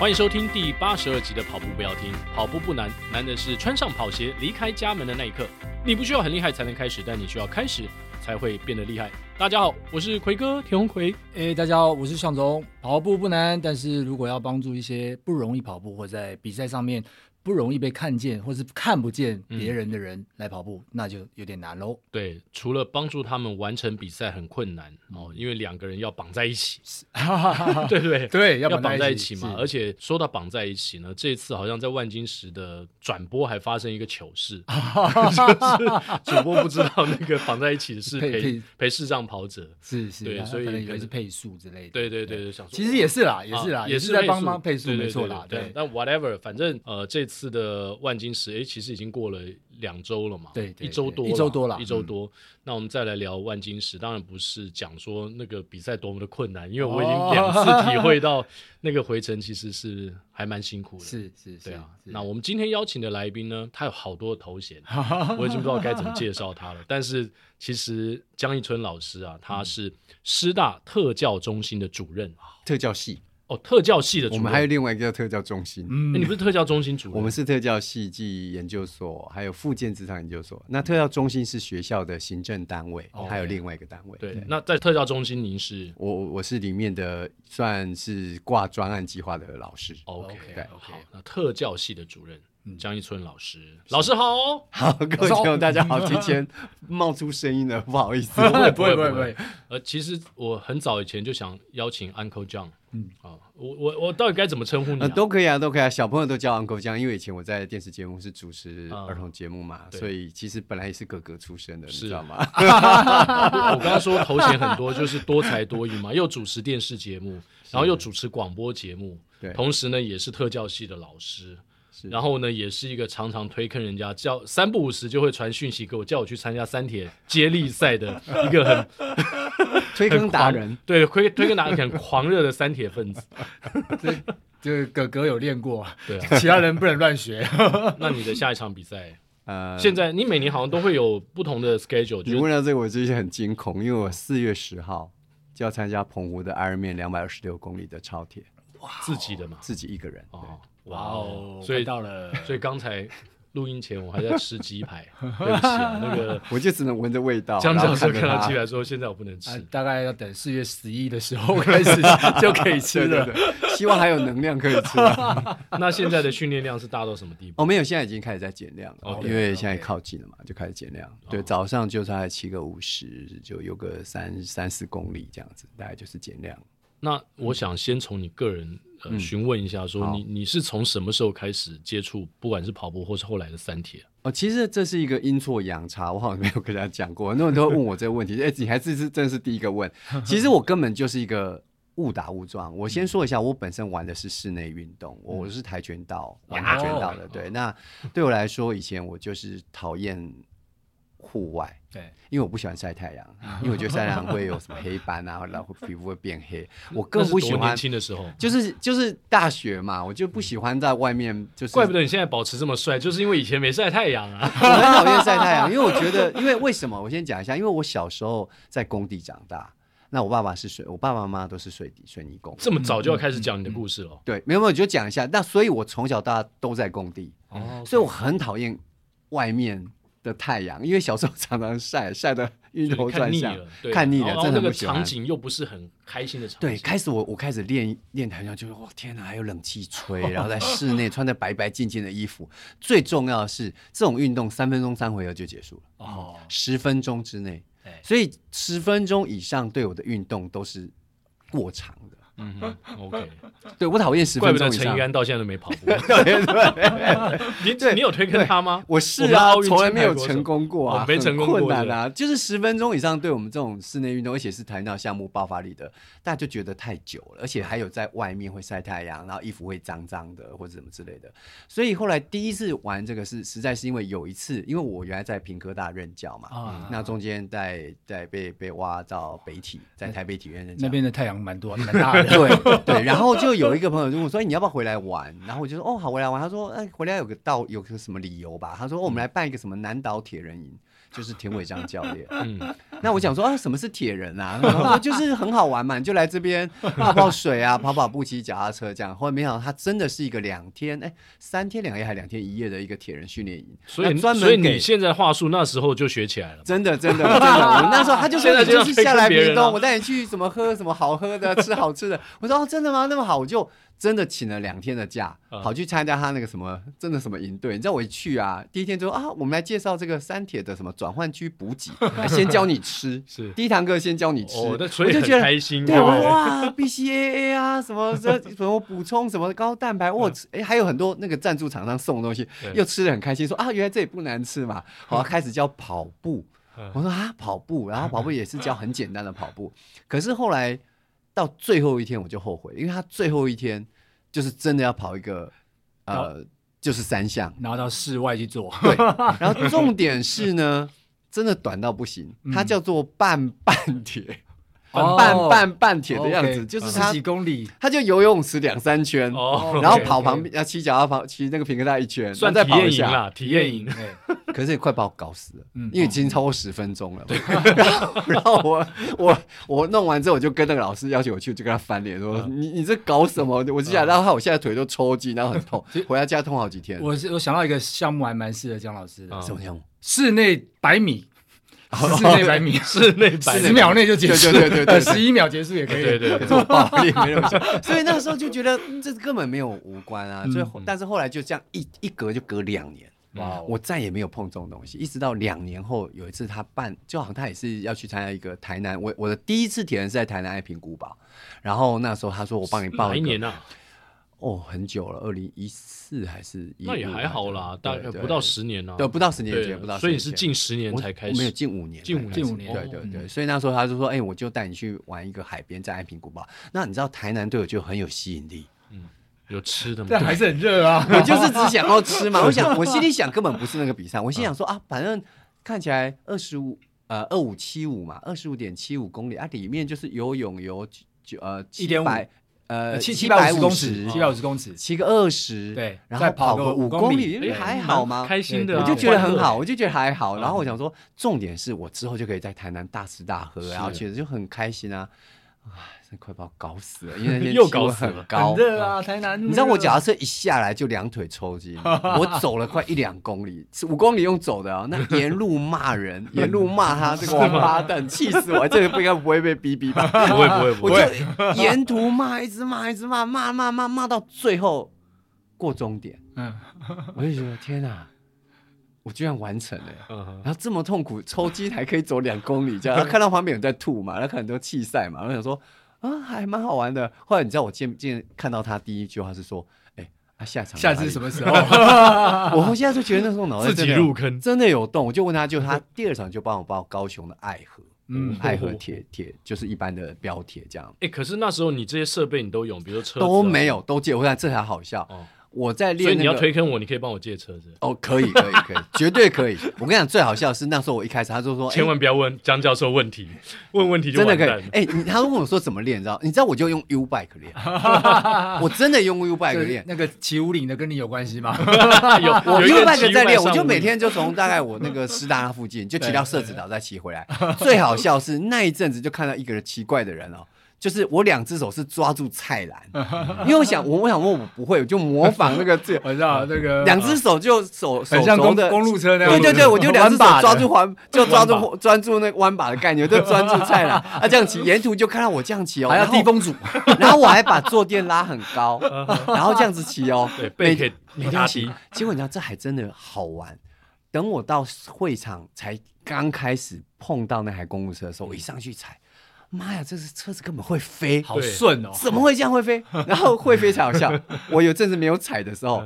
欢迎收听第82集的跑步不要听。跑步不难，难的是穿上跑鞋离开家门的那一刻。你不需要很厉害才能开始，但你需要开始才会变得厉害。大家好，我是奎哥田鸿奎。大家好，我是向总。跑步不难，但是如果要帮助一些不容易跑步或在比赛上面不容易被看见或是看不见别人的人来跑步，那就有点难咯。对，除了帮助他们完成比赛很困难，因为两个人要绑在一起对不对？对，要绑在一起嘛。而且说到绑在一起呢，这次好像在万金石的转播还发生一个糗事就是主播不知道那个绑在一起是陪视障跑者，是对，所以可能也是配速之类的。对对 对, 对, 对，想说其实也是啦，也是啦，也是在帮忙配速，没错啦。 对, 对, 对, 对, 对, 对, 对, 对，但 whatever， 反正这次的万金石其实已经过了2周了嘛。 对, 对, 对，一周多了、嗯，那我们再来聊万金石，当然不是讲说那个比赛多么的困难，因为我已经2次体会到那个回程其实是还蛮辛苦的。是对啊，是。那我们今天邀请的来宾呢，他有好多头衔我已经不知道该怎么介绍他了但是其实江一春老师啊，他是师大特教中心的主任，特教系特教系的主任。我们还有另外一个叫特教中心，你不是特教中心主任？我们是特教系暨研究所还有复健职场研究所。那特教中心是学校的行政单位，还有另外一个单位。 对, 对，那在特教中心您是？我是里面的算是挂专案计划的老师。 OK, 对 okay, 好，那特教系的主任江一春老师，老师好。好，各位听众大家好。提前冒出声音了，不好意思不会。其实我很早以前就想邀请 Uncle John我到底该怎么称呼你？都可以啊，都可以啊，小朋友都叫 Uncle John， 因为以前我在电视节目是主持儿童节目嘛，所以其实本来也是哥哥出身的，你知道吗我刚刚说头衔很多，就是多才多艺嘛，又主持电视节目，然后又主持广播节目，同时呢也是特教系的老师，然后呢也是一个常常推坑人家叫3不5时就会传讯息给我叫我去参加3铁接力赛的一个很推坑达人。对，推坑达人很狂热的3铁分子就是哥哥有练过对，其他人不能乱学那你的下一场比赛现在你每年好像都会有不同的 schedule。 你问到这个我最近很惊恐，因为我4月10号就要参加澎湖的 Ironman 226公里的超铁。自己的嘛，自己一个人。哇哦，所以到了，所以刚才录音前我还在吃鸡排对不起，那个我就只能闻着味道。江教授看到鸡排说现在我不能吃，大概要等4月11的时候开始就可以吃了对，希望还有能量可以吃那现在的训练量是大到什么地步？没有，现在已经开始在减量了，因为现在靠近了嘛，就开始减量，对，早上就才7个50就有个3-4公里这样子，大概就是减量。那我想先从你个人询问一下说你是从什么时候开始接触不管是跑步或是后来的3铁？其实这是一个阴错阳差，我好像没有跟大家讲过，很多人都会问我这个问题你还是真是第一个问。其实我根本就是一个误打误撞。我先说一下，我本身玩的是室内运动，我是跆拳道，玩跆拳道的对，那对我来说以前我就是讨厌户外，对，因为我不喜欢晒太阳因为我觉得晒太阳会有什么黑斑啊然后皮肤会变黑。我更不喜欢，那是多年轻的时候，就是大学嘛，我就不喜欢在外面就是，怪不得你现在保持这么帅，就是因为以前没晒太阳啊我很讨厌晒太阳，因为我觉得，因为为什么我先讲一下，因为我小时候在工地长大，那我爸爸妈妈都是水泥工。这么早就要开始讲你的故事了？对，没有，我就讲一下。那所以我从小到大都在工地，所以我很讨厌外面的太阳，因为小时候常常晒的晕头转向，看腻了，真的很不喜欢。然后那个场景又不是很开心的场景。对，开始我开始练跆拳道，就是哇天哪，还有冷气吹，然后在室内穿着白白净净的衣服。最重要的是，这种运动3分钟3回合就结束了哦，10分钟之内，所以10分钟以上对我的运动都是过长的。嗯，OK， 对，我讨厌10分钟以上。怪不得陈怡安到现在都没跑步你有推坑他吗？我是啊，从来没有成功过啊，没成功过，困难啊。就是10分钟以上对我们这种室内运动，而且是跆拳道项目爆发力的，大家就觉得太久了，而且还有在外面会晒太阳，然后衣服会脏脏的或者什么之类的。所以后来第一次玩这个实在是因为有一次，因为我原来在屏科大任教嘛，那中间在被挖到北体，在台北体院任教，那边的太阳蛮大的对对，然后就有一个朋友就问我说：“你要不要回来玩？”然后我就说：“哦，好，回来玩。”他说：“回来有个什么理由吧？”他说：“哦，我们来办一个什么南岛铁人营。”就是田伟章教练，那我想说啊，什么是铁人啊？然后就是很好玩嘛，你就来这边泡泡水啊，跑跑步，骑脚踏车这样。后来没想到他真的是一个3天2夜还2天1夜的一个铁人训练营，所以你现在话术那时候就学起来了，真的，我那时候他就说就是下来屏东，我带你去什么喝什么好喝的，吃好吃的。我说哦，真的吗？那么好，我就真的请了2天的假，跑去参加他那个什么真的什么营队。你知道我一去啊，第一天就啊，我们来介绍这个三铁的什么转换区补给，先教你吃，是第一堂课先教你吃，哦、所以很开心，我就觉得对哇 ，BCAA 啊什么这什么补充什么高蛋白，我还有很多那个赞助厂商送的东西，又吃得很开心，说啊原来这也不难吃嘛，好开始教跑步，我说啊跑步，然后跑步也是教很简单的跑步，可是后来。到最后一天我就后悔，因为他最后一天就是真的要跑一个就是3项，然后到室外去做。对，然后重点是呢，真的短到不行，它叫做半铁。半铁的样子， okay, 就是他几公里，他就游泳池2-3圈，然后跑旁边，骑脚踏骑那个平克大1圈，算体验营啦，体验营。可是也快把我搞死了，因为已经超过10分钟了。然后我弄完之后，我就跟那个老师要求我去，就跟他翻脸说：“你这搞什么？”我就想到他，我现在腿都抽筋，然后很痛，回到家痛好几天。我想到一个项目还蛮适合江老师的，什么项目？室内100米。室内100米，10秒内就结束，对，11秒结束也可以，对，这么暴力没有效。所以那时候就觉得这根本没有无关啊，所以但是后来就这样一隔就隔2年，哇，我再也没有碰这种东西，一直到2年后有一次他办，就好像他也是要去参加一个台南，我的第一次铁人是在台南爱平古堡，然后那时候他说我帮你报一年啊。哦，很久了，2014还是15？那也还好啦，大概不到10年啊。对，不到10年前，不到10年前。所以你是近10年才开始？我没有，近5年。近五年。对。所以那时候他就说：“哎，我就带你去玩一个海边，在爱平古堡。”那你知道台南对我就很有吸引力。有吃的吗？但还是很热啊！我就是只想要吃嘛。我心里想根本不是那个比赛，我心想说啊，反正看起来2575嘛，25.75公里啊，里面就是游泳750。750公尺，骑个20，对，然后跑个5公里，因为还好吗？开心的，我就觉得很好，我就觉得还好。然后我想说，重点是我之后就可以在台南大吃大喝，然后其实就很开心啊。真快把我搞死了，因为那天气温很高，很热啊，台南。你知道我脚踏车一下来就两腿抽筋，我走了快1-2公里，5公里用走的啊，那沿路骂人，沿路骂他这个王八蛋，气死我！这个不应该不会被逼吧？不会，我就沿途骂，一直骂，到最后过终点，我就觉得天哪！我居然完成了，然后这么痛苦，抽筋还可以走2公里这样，然后看到旁边有在吐嘛，然后看很多弃赛嘛，我想说啊，还蛮好玩的。后来你知道我见看到他第一句话是说，下次什么时候？我现在就觉得那时候脑袋自己入坑，真的有动。我就问他，就他第2场就帮我报高雄的爱河。爱河铁就是一般的标铁这样。可是那时候你这些设备你都用，比如说车子都没有，都借。我想这才好笑。我在练，所以你要推坑我，你可以帮我借车子哦，可以，绝对可以。我跟你讲，最好笑的是那时候我一开始，他就说千万不要问江教授问题就完蛋了，真的可以。他问我说怎么练，你知道我就用 U bike 练，我真的用 U bike 练。那个骑五岭的跟你有关系吗？我 U bike 在练，我就每天就从大概我那个师大那附近就骑到社子岛，再骑回来。最好笑是那一阵子就看到一个奇怪的人哦。就是我2只手是抓住菜篮，因为我想问我不会，我就模仿那个字，我知道那个2只手就手很像公路车那样，对，我就2只手抓住那个弯把的概念，就抓住菜篮啊，这样骑，沿途就看到我这样骑哦，还要地风组，然后我还把坐垫拉很高，然后这样子骑哦，对，每天骑，结果你知道这还真的好玩。等我到会场才刚开始碰到那台公路车的时候，我一上去踩。妈呀，这车子根本会飞，好顺哦！怎么会这样会飞？然后会飞才好笑。我有阵子没有踩的时候，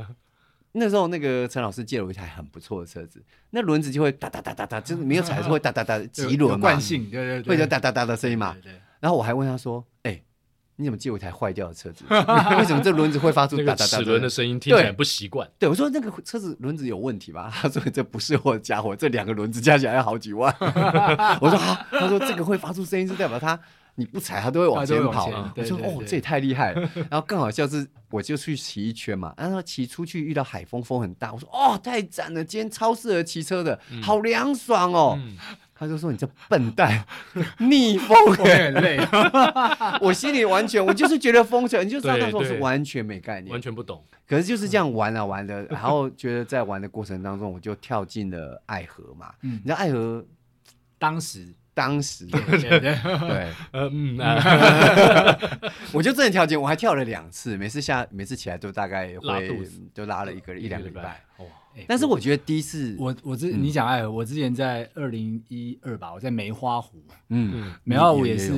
那时候那个陈老师借了我一台很不错的车子，那轮子就会哒哒哒哒哒，就是没有踩的时候会哒哒哒急轮嘛，惯性对，会有哒哒哒的声音嘛。对。然后我还问他说：“哎，你怎么借我一台坏掉的车子？为什么这轮子会发出哒哒哒齿轮的声音？听起来不习惯。”对，我说那个车子轮子有问题吧？他说这不是我的家伙，这2个轮子加起来要好几万。我说啊，他说这个会发出声音是代表它你不踩它都会往前跑。我说哦，这也太厉害了。然后更好笑是，我就去骑一圈嘛，然后骑出去遇到海风，风很大，我说哦，太赞了，今天超适合骑车的，好凉爽哦。他就说你这笨蛋逆风很累。我心里完全，我就是觉得风车，你就知道那时候是完全没概念，完全不懂，可是就是这样玩啊玩的。然后觉得在玩的过程当中我就跳进了爱河嘛。你知道爱河当时对，我就真的跳进，我还跳了2次，每次起来都大概会就拉了一两个礼拜。但是我觉得第一次我你讲爱河，我之前在2012吧，我在梅花湖，梅花湖也是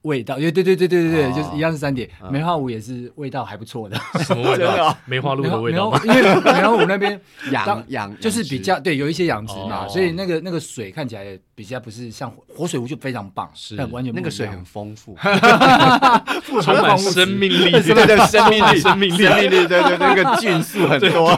味道，对，哦、就是一样是3点，梅花湖也是味道还不错的。什么味道？梅花鹿的味道吗？因为梅花湖那边养就是比较对，有一些养殖嘛，所以那个水看起来比较不是像活水湖就非常棒，是完全那个水很丰富，充满生命力，生命力，对，那个菌素很多。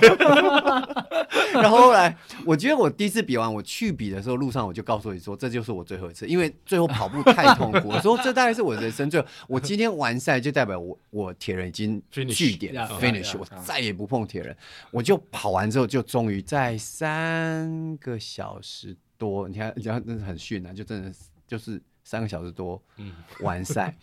然后后来我觉得我第一次比完，我去比的时候路上我就告诉你说这就是我最后一次，因为最后跑步太痛苦。我说这大概是我人生最后，我今天完赛就代表我铁人已经据点 finish， 我再也不碰铁人。我就跑完之后就终于在3个小时多，你看真的很逊啊，就真的就是3个小时多完赛。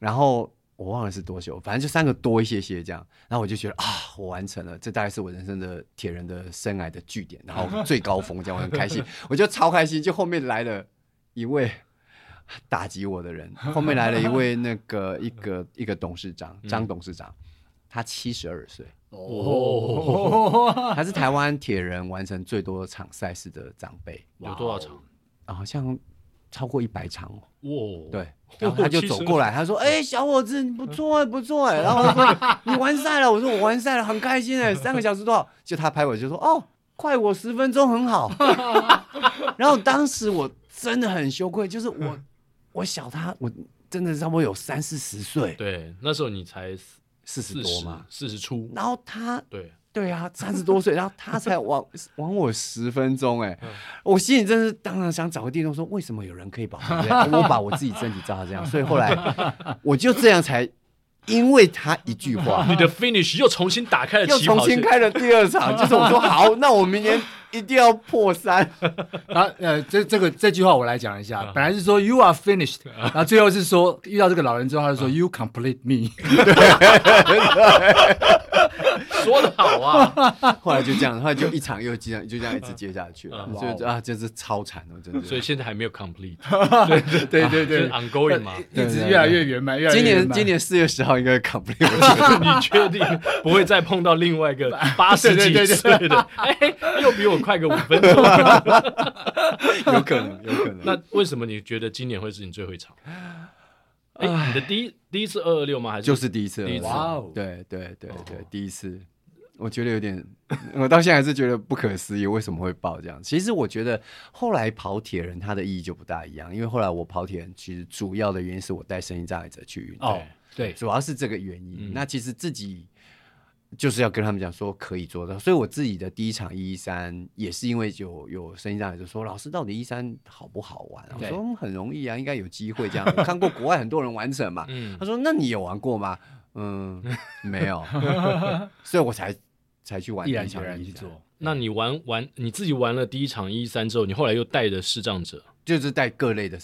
然后我忘了是多久，反正就3个多一些这样。然后我就觉得啊，我完成了，这大概是我人生的铁人的生涯的据点，然后最高峰这样，我很开心，我就超开心。就后面来了一位打击我的人，后面来了一位那个一个董事长，张董事长，他72岁。哦，他是台湾铁人完成最多场赛事的长辈。有多少场？好像超过100场哦。哦，对。然后他就走过来，他说：“哎，小伙子，你不错哎。”然后我说：“你完赛了？”我说：“我完赛了，很开心哎，3个小时多少？”就他拍我就说：“哦，快我10分钟，很好。”然后当时我真的很羞愧，就是我小他，我真的差不多有30-40岁。对，那时候你才40多嘛，40出。然后他对啊，30多岁，然后他才往我10分钟哎，我心里真是当然想找个地方说，为什么有人可以保护这样，我把我自己身体照到这样，所以后来我就这样才，因为他一句话，你的 finish 又重新打开了，又重新开了第2场，就是我说好，那我明年一定要破3。然后这句话我来讲一下，本来是说 you are finished， 然后最后是说遇到这个老人之后，他就说 you complete me。说得好啊！后来就这样，后来就1场又这样，就这样一直接下去了，所以真是超惨哦，真的。所以现在还没有 complete， 对，ongoing 嘛，一直越来越圆满，越来越圆满。今年4月10号应该 complete， 你确定不会再碰到另外一个80几岁的？哎，又比我快个5分钟，有可能。那为什么你觉得今年会是你最后一场？哎，你的第一次226吗？还是就是第一次？哇哦！对，第一次，我觉得有点，我到现在还是觉得不可思议，为什么会爆这样？其实我觉得后来跑铁人它的意义就不大一样，因为后来我跑铁人其实主要的原因是我带身心障碍者去运动，对，主要是这个原因。那其实自己就是要跟他们讲说可以做到，所以我自己的第一场113也是因为有声音上来就说，老师到底113好不好玩啊？我说很容易啊，应该有机会这样。我看过国外很多人完成嘛，他说那你有玩过吗？没有，所以我才去玩第一场113。那你你自己玩了第一场113之后，你后来又带着视障者，就是带各类的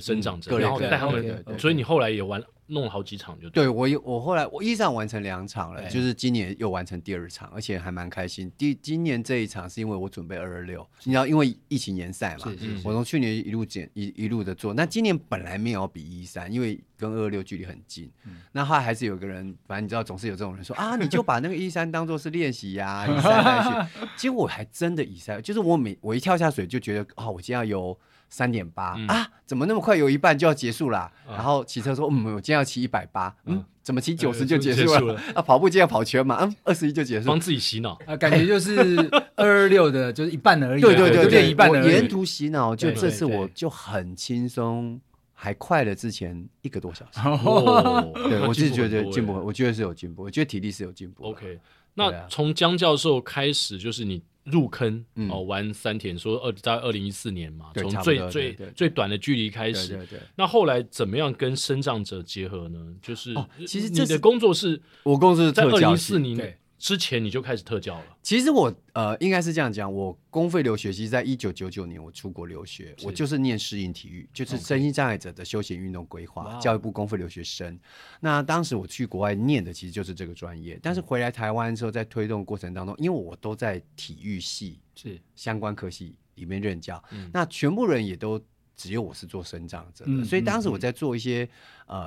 生长者，然后带他们，所以你后来也弄了好几场就对。我后来我113完成2场了，就是今年又完成第2场，而且还蛮开心。今年这一场是因为我准备226，你知道，因为疫情延赛嘛，我从去年一路的做。那今年本来没有比113，因为跟226距离很近。那后来还是有个人，反正你知道，总是有这种人说啊，你就把那个113当做是练习呀，以赛代谢。其实我还真的以赛，就是我一跳下水就觉得啊，我今天要游3.8啊，怎么那么快游一半就要结束啦？然后骑车说，我今天要骑180，怎么骑90就结束了？啊，跑步就要跑圈嘛，21就结束，帮自己洗脑啊，感觉就是226的，就是一半而已，对，一半而已。我沿途洗脑，就这次我就很轻松，还快了之前1个多小时。对，我是觉得进步，我觉得是有进步，我觉得体力是有进步。OK， 那从江教授开始，就是你入坑、玩三田，说在2014年嘛，从最短的距离开始，对对对。那后来怎么样跟身障者结合呢？就是、其实你的工作是，我工作是在2014年之前你就开始特教了。其实我应该是这样讲，我公费留学其实在1999年我出国留学，我就是念适应体育，就是身心障碍者的休闲运动规划、教育部公费留学生。那当时我去国外念的其实就是这个专业，但是回来台湾的时候在推动过程当中，因为我都在体育系是相关科系里面任教、那全部人也都只有我是做身障者的、所以当时我在做一些、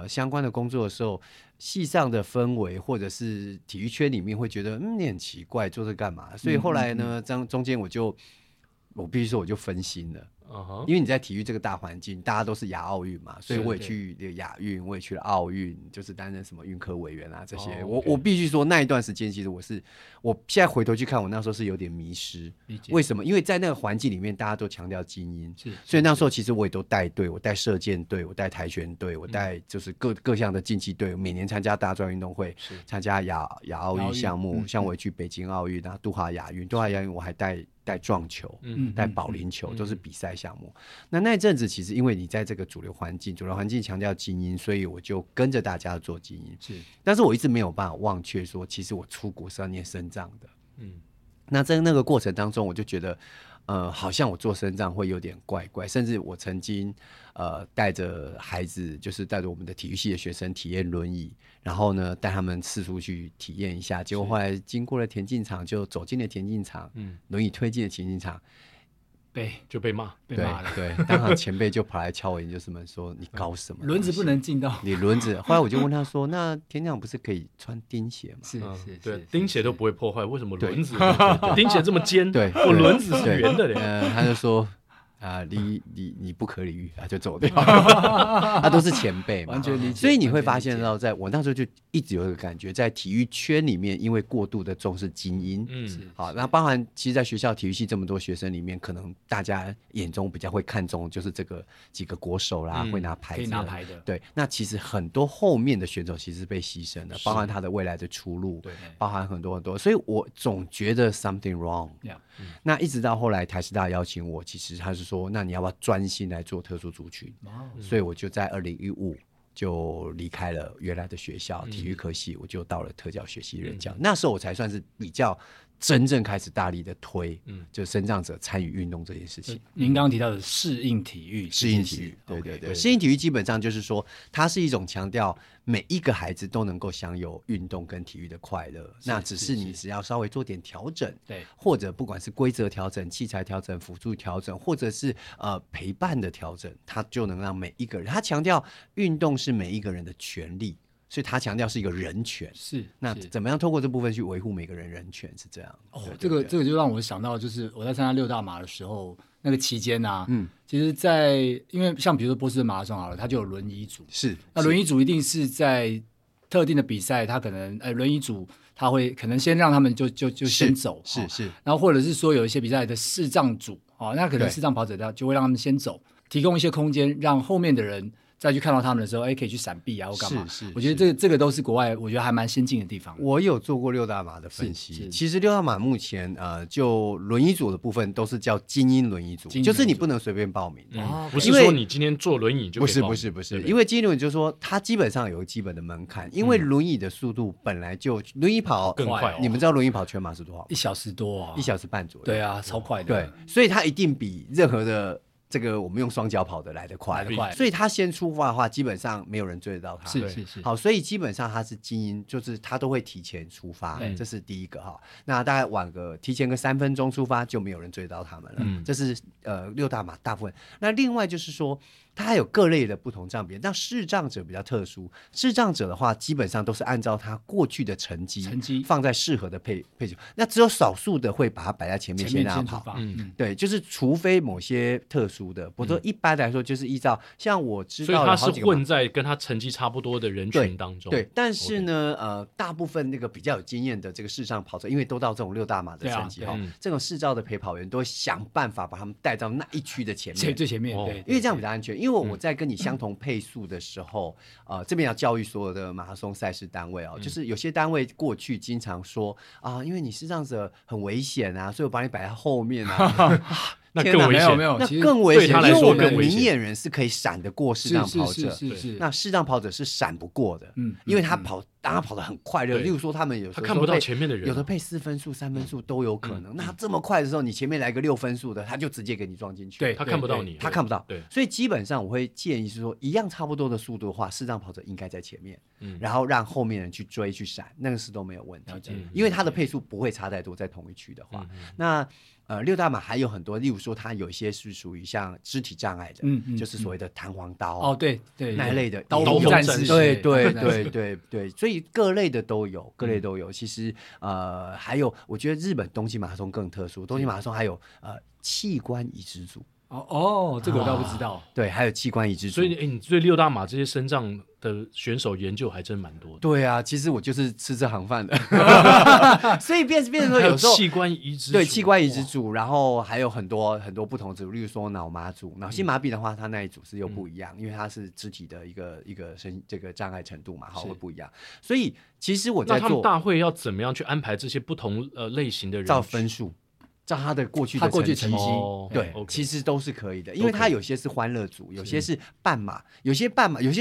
相关的工作的时候，系上的氛围或者是体育圈里面会觉得你很奇怪做这干嘛，所以后来呢中间我必须说我就分心了、因为你在体育这个大环境大家都是亚奥运嘛，所以我也去亚运，我也去了奥运，就是担任什么运科委员啊这些、我必须说那一段时间其实我现在回头去看，我那时候是有点迷失。为什么？因为在那个环境里面大家都强调精英，所以那时候其实我也都带队，我带射箭队，我带跆拳队，我带就是各项的竞技队，每年参加大专运动会，参加亚奥运项目，像我也去北京奥运啊、杜哈亚运，我还带撞球，带保龄球，都是比赛项目。那一阵子其实因为你在这个主流环境强调精英，所以我就跟着大家做精英。但是我一直没有办法忘却说其实我出国是要念身障的、那在那个过程当中我就觉得好像我做身障会有点怪怪，甚至我曾经带着孩子，就是带着我们的体育系的学生体验轮椅，然后呢带他们四处去体验一下，结果后来经过了田径场，就走进了田径场，轮椅推进了田径场，就被骂了，对，当场前辈就跑来敲我研究室门说你搞什么轮子不能进到你轮子。后来我就问他说那田径场不是可以穿钉鞋吗？是对，钉鞋都不会破坏，为什么轮子？钉鞋这么尖，对，我轮子是圆的。他就说你不可理喻，他就走掉了。他都是前辈嘛，完全理解。所以你会发现到在我那时候就一直有一个感觉，在体育圈里面因为过度的重视精英，好，那包含其实在学校体育系这么多学生里面，可能大家眼中比较会看重就是这个几个国手啦，会拿牌子，可以拿牌的，对。那其实很多后面的选手其实被牺牲的，包含他的未来的出路，包含很多很多。所以我总觉得 something wrong。那一直到后来台师大邀请我，其实他是说那你要不要专心来做特殊族群、所以我就在2015就离开了原来的学校体育科系、我就到了特教学系任教、那时候我才算是比较真正开始大力的推、就是身障者参与运动这件事情。您刚刚提到的适应体育，对对对，适应体育基本上就是说它是一种强调每一个孩子都能够享有运动跟体育的快乐，那只是你只要稍微做点调整，对，或者不管是规则调整、器材调整、辅助调整，或者是陪伴的调整，它就能让每一个人。他强调运动是每一个人的权利，所以他强调是一个人权，是那怎么样透过这部分去维护每个人人权，是这样。这个就让我想到，就是我在参加6大马的时候，那个期间啊，其实在因为像比如说波士顿马拉松好了，它就有轮椅组，是那轮椅组一定是在特定的比赛，他可能轮椅组他会可能先让他们就先走，是然后或者是说有一些比赛的视障组，那可能视障跑者就会让他们先走，提供一些空间让后面的人再去看到他们的时候，可以去闪避啊，或干嘛？我觉得这个都是国外，我觉得还蛮先进的地方。我有做过6大马的分析，其实6大马目前就轮椅组的部分都是叫精英轮椅组，就是你不能随便报名，不是说你今天坐轮椅就可以报名。不是，因为精英轮椅就是说它基本上有基本的门槛，因为轮椅的速度本来就轮椅跑更快。你们知道轮椅跑全马是多少？1小时多啊，1小时半左右。对啊，超快的。对，所以它一定比任何的。这个我们用双脚跑的来得快，所以他先出发的话基本上没有人追得到他，是好，所以基本上他是精英，就是他都会提前出发，这是第一个哈。那大概提前个3分钟出发就没有人追到他们了，这是6大马大部分。那另外就是说它还有各类的不同障别，那视障者比较特殊，视障者的话基本上都是按照他过去的成绩放在适合的配置，那只有少数的会把它摆在前面先让他跑，对，就是除非某些特殊的，不过一般来说就是依照像我知道的好几个，所以他是混在跟他成绩差不多的人群当中，对，但是呢大部分那个比较有经验的这个视障跑者，因为都到这种6大马的成绩，这种视障的陪跑员都想办法把他们带到那一区的前面，最前面，因为这样比较安全，因为我在跟你相同配速的时候，这边要教育所有的马拉松赛事单位哦，就是有些单位过去经常说啊，因为你是这样子很危险啊，所以我把你摆在后面啊。那更危险，那更危险，因为我们明眼人是可以闪得过适当跑者，那适当跑者是闪不过的，因为他跑得很快热，例如说他们有时候他看不到前面的人，有的配4分速、3分速都有可能。那他这么快的时候，你前面来个6分速的，他就直接给你撞进去，对他看不到你，他看不到。所以基本上我会建议是说，一样差不多的速度的话，适当跑者应该在前面，然后让后面人去追去闪，那个是都没有问题，因为他的配速不会差太多，在同一区的话，那。六大马还有很多，例如说它有一些是属于像肢体障碍的，就是所谓的弹簧刀哦，对对，那一类的刀锋战士，对对对对对，所以各类的都有，各类都有。其实还有，我觉得日本东京马拉松更特殊，东京马拉松还有器官移植组。哦，这个我倒不知道。对，还有器官移植组。所以你对六大马这些身障的选手研究还真蛮多的。对啊，其实我就是吃这行饭的，所以变成说有时候器官移植，对器官移植组，然后还有很多很多不同组，例如说脑麻组，脑性麻痹的话，它那一组是又不一样，因为它是肢体的一个这个障碍程度嘛，会不一样。所以其实我在做，那他们大会要怎么样去安排这些不同类型的人照分数？照他的过去的成绩、哦、对、okay, 其实都是可以的，因为他有些是欢乐组，有些是半马，有些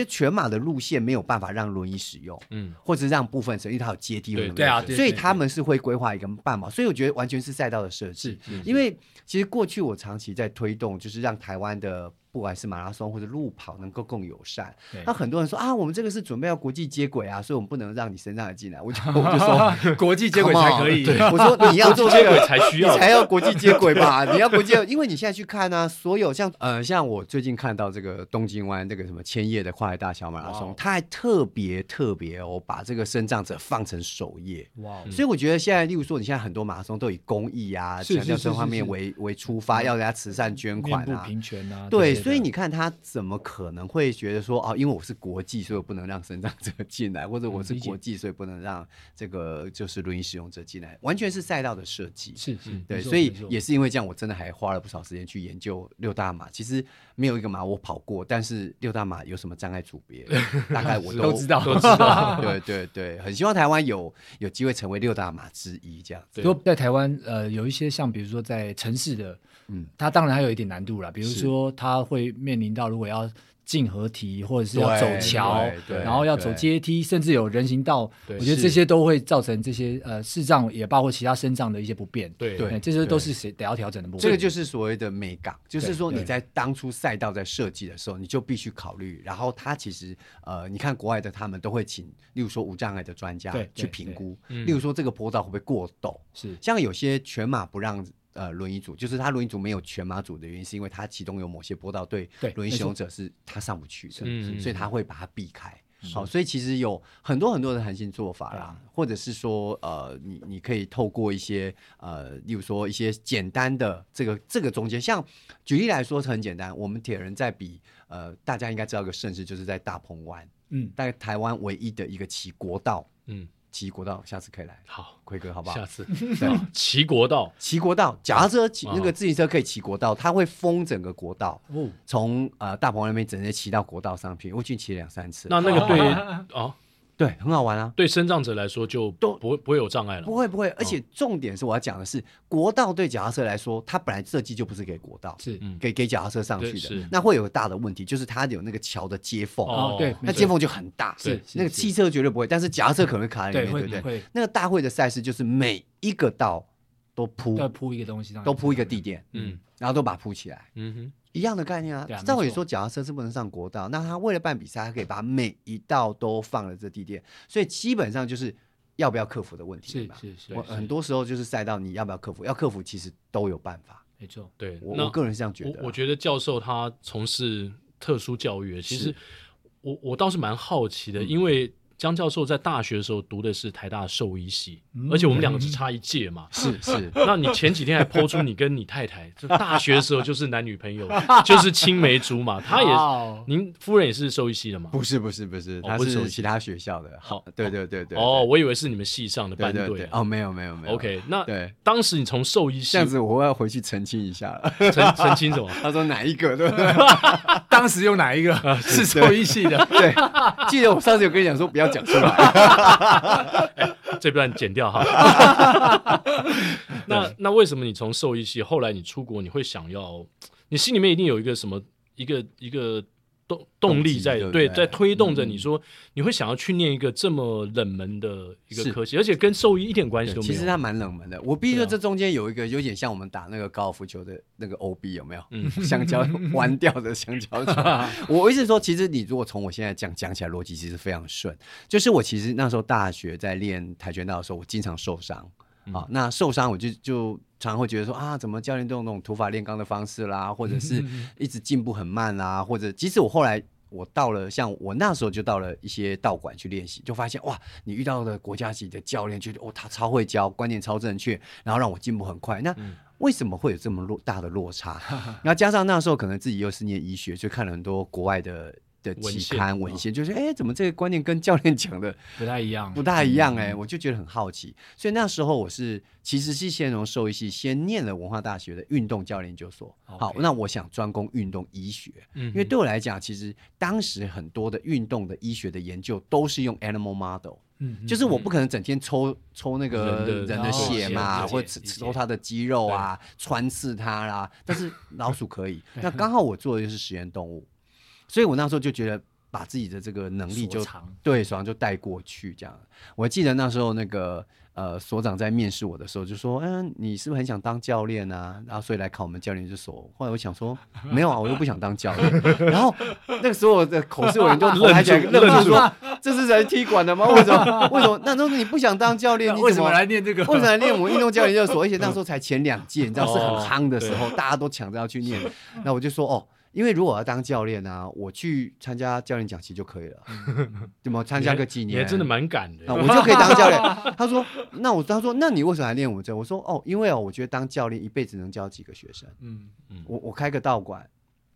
全马的路线没有办法让轮椅使用、或者让部分，因为他有阶梯轮椅，对啊，所以他们是会规划一个半马，所以我觉得完全是赛道的设置，因为其实过去我长期在推动，就是让台湾的不管是马拉松或者路跑能够更友善，那很多人说啊，我们这个是准备要国际接轨啊，所以我们不能让你身障进来。我就说国际接轨才可以，我说你要做这个才需要，你才要国际接轨吧？你要国际，因为你现在去看啊，所有像我最近看到这个东京湾这个什么千叶的跨海大小马拉松，他还特别把这个身障者放成首页。哇！所以我觉得现在，例如说你现在很多马拉松都以公益啊、强调这方面为出发，要人家慈善捐款啊、面部平权啊，对。所以你看他怎么可能会觉得说因为我是国际所以我不能让身障者进来，或者我是国际所以不能让这个就是轮椅使用者进来，完全是赛道的设计，是对，所以也是因为这样，我真的还花了不少时间去研究六大马，其实没有一个马我跑过，但是六大马有什么障碍组别大概我都知道对对对，很希望台湾有机会成为六大马之一，这样子。如果在台湾有一些像比如说在城市的它当然还有一点难度啦，比如说它会面临到如果要进河堤或者是要走桥，然后要走阶梯，甚至有人行道，我觉得这些都会造成这些视障也包括其他身障的一些不便，对，这些都是得要调整的部分。这个就是所谓的美感，就是说你在当初赛道在设计的时候你就必须考虑，然后他其实你看国外的他们都会请例如说无障碍的专家去评估，例如说这个坡道会不会过陡，像有些全马不让轮椅组，就是他轮椅组没有全马组的原因是因为他其中有某些坡道对轮椅使用者是他上不去的，所以他会把它避开。好，所以其实有很多很多的弹性做法啦，或者是说你可以透过一些例如说一些简单的这个中间，像举例来说很简单，我们铁人在比大家应该知道一个盛事，就是在大鹏湾，大概台湾唯一的一个骑国道，骑国道，下次可以来，好，奎哥，好不好？下次对，骑国道，脚踏车那个自行车可以骑国道，它会封整个国道，从大鹏那边直接骑到国道上去，我已经骑2-3次。那个对对，很好玩啊！对身障者来说就不会有障碍了，不会。而且重点是我要讲的是，国道对脚踏车来说，它本来设计就不是给国道，是给脚踏车上去的。那会有个大的问题，就是它有那个桥的接缝，对，那接缝就很大，是那个汽车绝对不会，但是脚踏车可能会卡在里面，对不对？那个大会的赛事就是每一个道都铺一个东西上，都铺一个地点，然后都把它铺起来，一样的概念啊，照理说脚踏车是不能上国道，那他为了办比赛，他可以把每一道都放了这地点，所以基本上就是要不要克服的问题吧。是，我很多时候就是赛道你要不要克服，要克服其实都有办法。没错，对，我个人是这样觉得。我觉得教授他从事特殊教育，其实我倒是蛮好奇的，因为江教授在大学的时候读的是台大兽医系，而且我们两个只差一届嘛。是是。那你前几天还po出你跟你太太就大学的时候就是男女朋友，就是青梅竹马。他也，您夫人也是兽医系的吗？不是不是不是，他是其他学校的。好，对对对对。哦，我以为是你们系上的班队。对对对。哦，没有没有没有。OK， 那对，当时你从兽医系这样子，我要回去澄清一下了。澄清什么？他说哪一个？对不对？当时有哪一个是兽医系的？对，记得我上次有跟你讲说不要。讲出来、欸，这段剪掉哈。那为什么你从兽医系后来你出国，你会想要？你心里面一定有一个什么一个动力在，对，在推动着你说你会想要去念一个这么冷门的一个科系，而且跟兽医一点关系都没有。其实它蛮冷门的，我必须说这中间有一个有点像我们打那个高尔夫球的那个 OB 有没有？香蕉弯掉的香蕉球。我一直说，其实你如果从我现在讲起来，逻辑其实非常顺。就是我其实那时候大学在练跆拳道的时候，我经常受伤。啊，那受伤我就常常会觉得说啊，怎么教练都用那种土法炼钢的方式啦，或者是一直进步很慢啦，或者即使我后来我到了像我那时候就到了一些道馆去练习，就发现哇，你遇到的国家级的教练，觉得哦他超会教，观念超正确，然后让我进步很快。那为什么会有这么大的落差？然后加上那时候可能自己又是念医学，就看了很多国外的期刊文献，就是怎么这个观念跟教练讲的不太一样我就觉得很好奇。所以那时候我其实是先从兽医系先念了文化大学的运动教练研究所。Okay. 好，那我想专攻运动医学，因为对我来讲，其实当时很多的运动的医学的研究都是用 animal model。就是我不可能整天抽那个人的血嘛，或者抽他的肌肉啊，穿刺他啦、啊。但是老鼠可以。那刚好我做的就是实验动物。所以我那时候就觉得把自己的这个能力所长就带过去这样。我记得那时候那个所长在面试我的时候就说你是不是很想当教练啊，然后所以来考我们教练就说，后来我想说没有啊，我又不想当教练然后那个时候我的口试委员就愣住说这是人踢馆的吗？为什么那你不想当教练你为什么来念这个，为什么来念我们运动教练研究所？而且那时候才前两届，你知道是很夯的时候，大家都抢着要去念。那我就说因为如果我要当教练啊，我去参加教练讲习就可以了，对吗？参加个几年，也真的蛮敢的，我就可以当教练。他说，那你为什么来练武术？我说因为我觉得当教练一辈子能教几个学生，我开个道馆，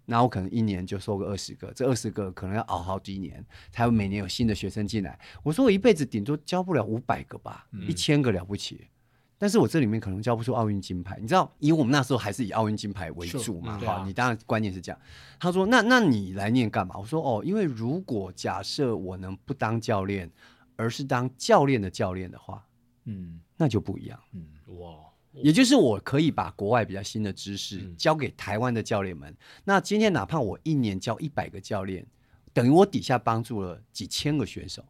然后可能一年就收个20个，这20个可能要熬好几年，才会每年有新的学生进来。我说我一辈子顶多教不了500个吧，1000个了不起。但是我这里面可能教不出奥运金牌，你知道，因为我们那时候还是以奥运金牌为主嘛，你当然观念是这样。他说那你来念干嘛？我说因为如果假设我能不当教练，而是当教练的教练的话，那就不一样。哇，也就是我可以把国外比较新的知识教给台湾的教练们。那今天哪怕我一年教100个教练，等于我底下帮助了几千个选手，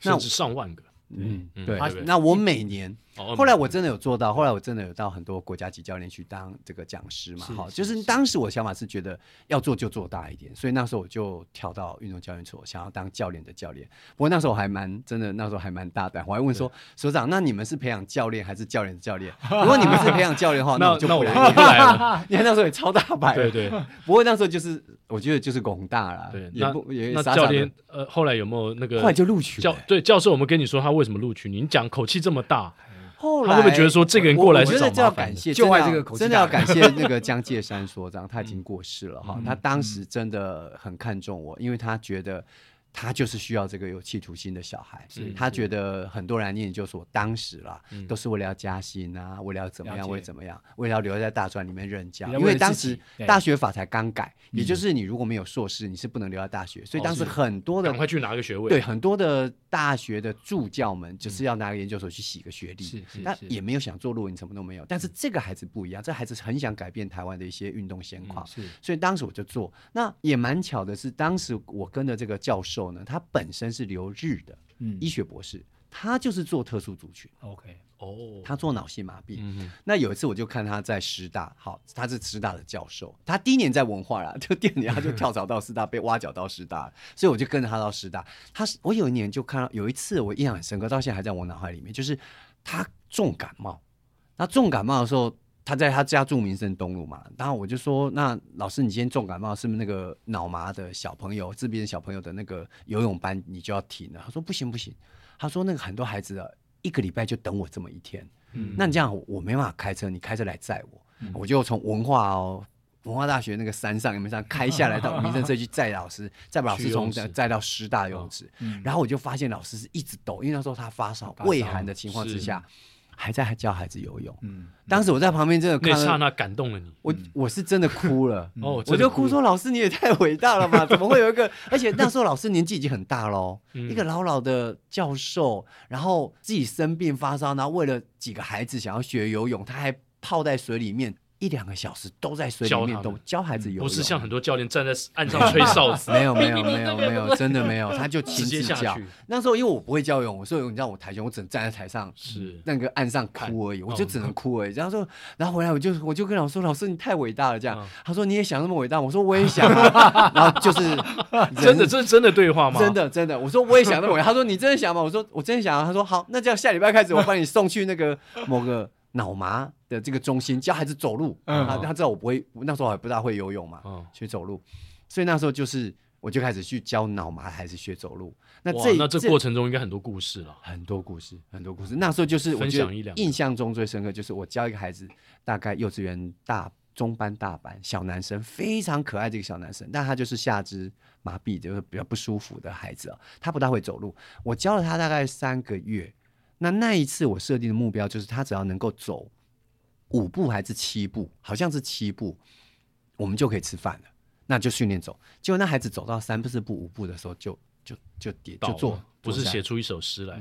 甚至上万个。对。那我每年后来我真的有做到，后来我真的有到很多国家级教练去当这个讲师嘛。就是当时我想法是觉得要做就做大一点，所以那时候我就跳到运动教练所，想要当教练的教练。不过那时候还蛮大胆，我还问说所长，那你们是培养教练还是教练的教练？如果你们是培养教练的话那我就不来了。你看那时候也超大牌。对。不过那时候就是我觉得就是广大啦。对，也傻傻的。那教练后来有没有那个？后来就录取了。对，教授，我们跟你说他为什么录取你？你讲口气这么大，后来他会不会觉得说这个人过来是找麻烦的？就爱这个口气，真的要感谢那个江介山所长，他已经过世了哈。他当时真的很看重我，因为他觉得他就是需要这个有企图心的小孩。他觉得很多人念研究所当时啦，都是为了要加薪啊，为了要怎么样，为了要留在大专里面任教。因为当时大学法才刚改，也就是你如果没有硕士，你是不能留在大学。所以当时很多的赶快去拿个学位。对，很多的大学的助教们只是要拿个研究所去洗个学历，那也没有想做论文，什么都没有。但是这个孩子不一样，这孩子很想改变台湾的一些运动现况，所以当时我就做。那也蛮巧的是，当时我跟着这个教授。他本身是留日的医学博士，他就是做特殊族群。OK， 他做脑性麻痹。那有一次我就看他在师大，好，他是师大的教授。他第一年在文化啦，就第二年他就跳槽到师大，被挖角到师大，所以我就跟着他到师大。我有一年就看到有一次我印象很深刻，到现在还在我脑海里面，就是他重感冒。他重感冒的时候，他在他家住民生东路嘛，然后我就说，那老师你今天重感冒是不是那个脑麻的小朋友自闭的小朋友的那个游泳班你就要停了？他说不行不行，他说那个很多孩子啊一个礼拜就等我这么一天，那你这样我没办法开车，你开车来载我，我就从文化大学那个山上有没有开下来到民生社区载老师，再把老师从载到师大游泳池，然后我就发现老师是一直抖，因为那时候他发烧畏寒的情况之下。还在教孩子游泳，当时我在旁边真的看到那刹那感动了你，我是真的哭了，我就哭说老师你也太伟大了吧，怎么会有一个，而且那时候老师年纪已经很大了，一个老老的教授，然后自己生病发烧，然后为了几个孩子想要学游泳，他还泡在水里面1-2个小时都在水里面都教孩子游泳，不是像很多教练站在岸上吹哨子没有没有没有没有，真的没有，他就亲自教。那时候因为我不会教泳，所以你知道我跆拳，我只能站在台上是那个岸上哭而已，我就只能哭而已。然后回来我就跟老师说，老师你太伟大了这样。他说你也想那么伟大，我说我也想啊。然后就是真的这是真的对话吗？真的，我说我也想那么伟大，他说你真的想吗？我说我真的想啊。他说好，那这样下礼拜开始我帮你送去那个某个脑麻的这个中心教孩子走路，他知道我不会，那时候还不大会游泳嘛，学走路，所以那时候就是我就开始去教脑麻孩子学走路。那这过程中应该很多故事了，很多故事。那时候就是我觉得印象中最深刻就是我教一个孩子，大概幼稚园中班大班小男生，非常可爱这个小男生，但他就是下肢麻痹，就是比较不舒服的孩子，他不大会走路。我教了他大概3个月。那一次我设定的目标就是他只要能够走5步还是7步，好像是7步，我们就可以吃饭了，那就训练走。结果那孩子走到3步4步5步的时候就跌就坐，不是写出一首诗来，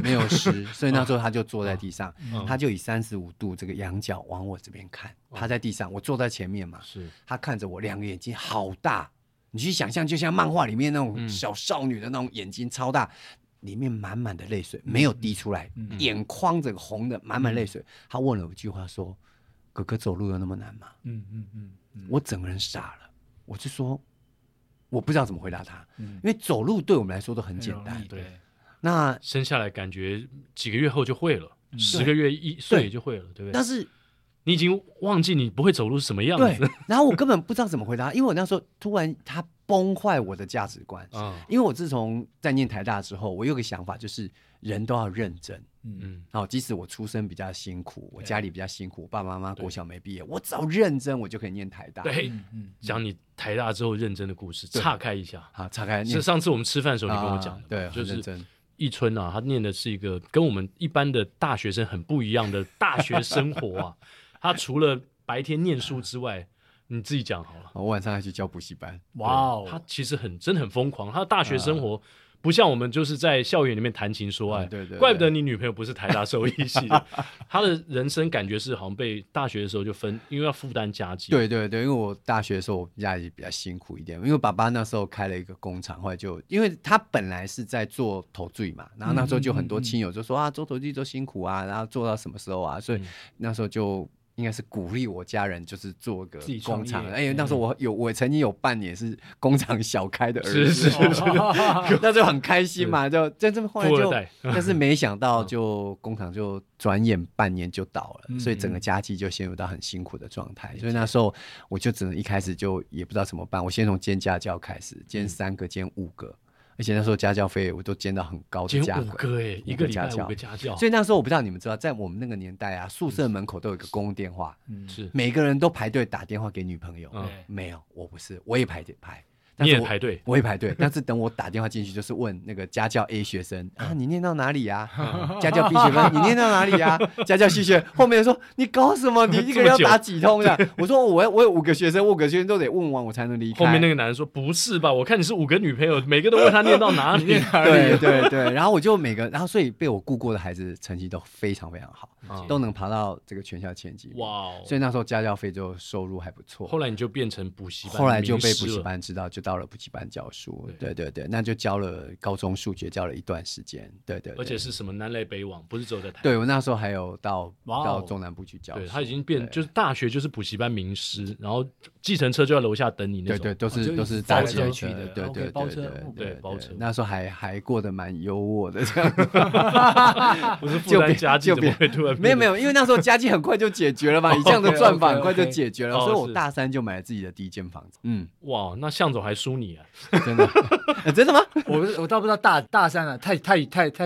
没有诗，所以那时候他就坐在地上，他就以35度这个仰角往我这边看，他在地上，我坐在前面嘛，是他看着我，2个眼睛好大，你去想象就像漫画里面那种小少女的那种眼睛超大，里面满满的泪水没有滴出来，眼眶整个红的满满泪水。他问了我一句话说，哥哥走路有那么难吗？我整个人傻了，我就说我不知道怎么回答他，因为走路对我们来说都很简单，对，那生下来感觉几个月后就会了，10个月1岁就会了，对不对？但是你已经忘记你不会走路是什么样子，对，然后我根本不知道怎么回答，因为我那时候突然他崩坏我的价值观，因为我自从在念台大之后，我有个想法就是人都要认真，即使我出身比较辛苦，我家里比较辛苦，我爸爸妈妈国小没毕业，我只要认真我就可以念台大。对，讲你台大之后认真的故事，岔开一下，岔开。是上次我们吃饭的时候你跟我讲的，对，就是认真。一春啊，他念的是一个跟我们一般的大学生很不一样的大学生活啊。他除了白天念书之外，你自己讲好了。我晚上还去教补习班。哇，他其实真的很疯狂。他的大学生活不像我们就是在校园里面谈情说爱，对，怪不得你女朋友不是台大兽医系的。他的人生感觉是好像被大学的时候就分，因为要负担家计。对，因为我大学的时候我家里比较辛苦一点，因为爸爸那时候开了一个工厂，后来就因为他本来是在做陶醉嘛，然后那时候就很多亲友就说做陶醉做辛苦啊，然后做到什么时候啊，所以那时候就。应该是鼓励我家人就是做个工厂，那时候我曾经有半年是工厂小开的儿子，是那就很开心嘛，就在这么后来就，但是没想到就工厂就转眼半年就倒了，所以整个家计就陷入到很辛苦的状态，所以那时候我就只能一开始就也不知道怎么办，我先从兼家教开始，兼3个兼5个。而且那时候家教费我都兼到很高的价格，5个一个礼拜5个家教，所以那时候我不知道你们知道，在我们那个年代啊，宿舍门口都有一个公共电话，每个人都排队打电话给女朋友，没有，我不是，我也排，但是你也排队，我也排队，但是等我打电话进去就是问那个家教 A 学生你念到哪里啊？家教 B 学生你念到哪里啊？家教 C 学后面说你搞什么？你一个人要打几通的？我说我有5个学生都得问完我才能离开。后面那个男人说不是吧？我看你是5个女朋友，每个都问他念到哪里？对，然后我就每个，然后所以被我顾过的孩子成绩都非常非常好，都能爬到这个全校前几。哇！所以那时候家教费就收入还不错。后来你就变成补习班，后来就被补习班知道就。到了补习班教书，对，那就教了高中数学，教了一段时间，对，而且是什么南来北往，不是走在台湾。对，我那时候还有到中南部去教书。对，他已经变就是大学就是补习班名师，然后计程车就在楼下等你那种，对对，都是搭车去的，对对对对，包车。那时候还过得蛮优渥的这样，不是负担家计怎么会突然？没有，因为那时候家计很快就解决了嘛，以这样的赚法很快就解决了，所以我大三就买了自己的第一间房子。嗯，哇，那向总还输你啊？真的？真的吗？我倒不知道大三了，太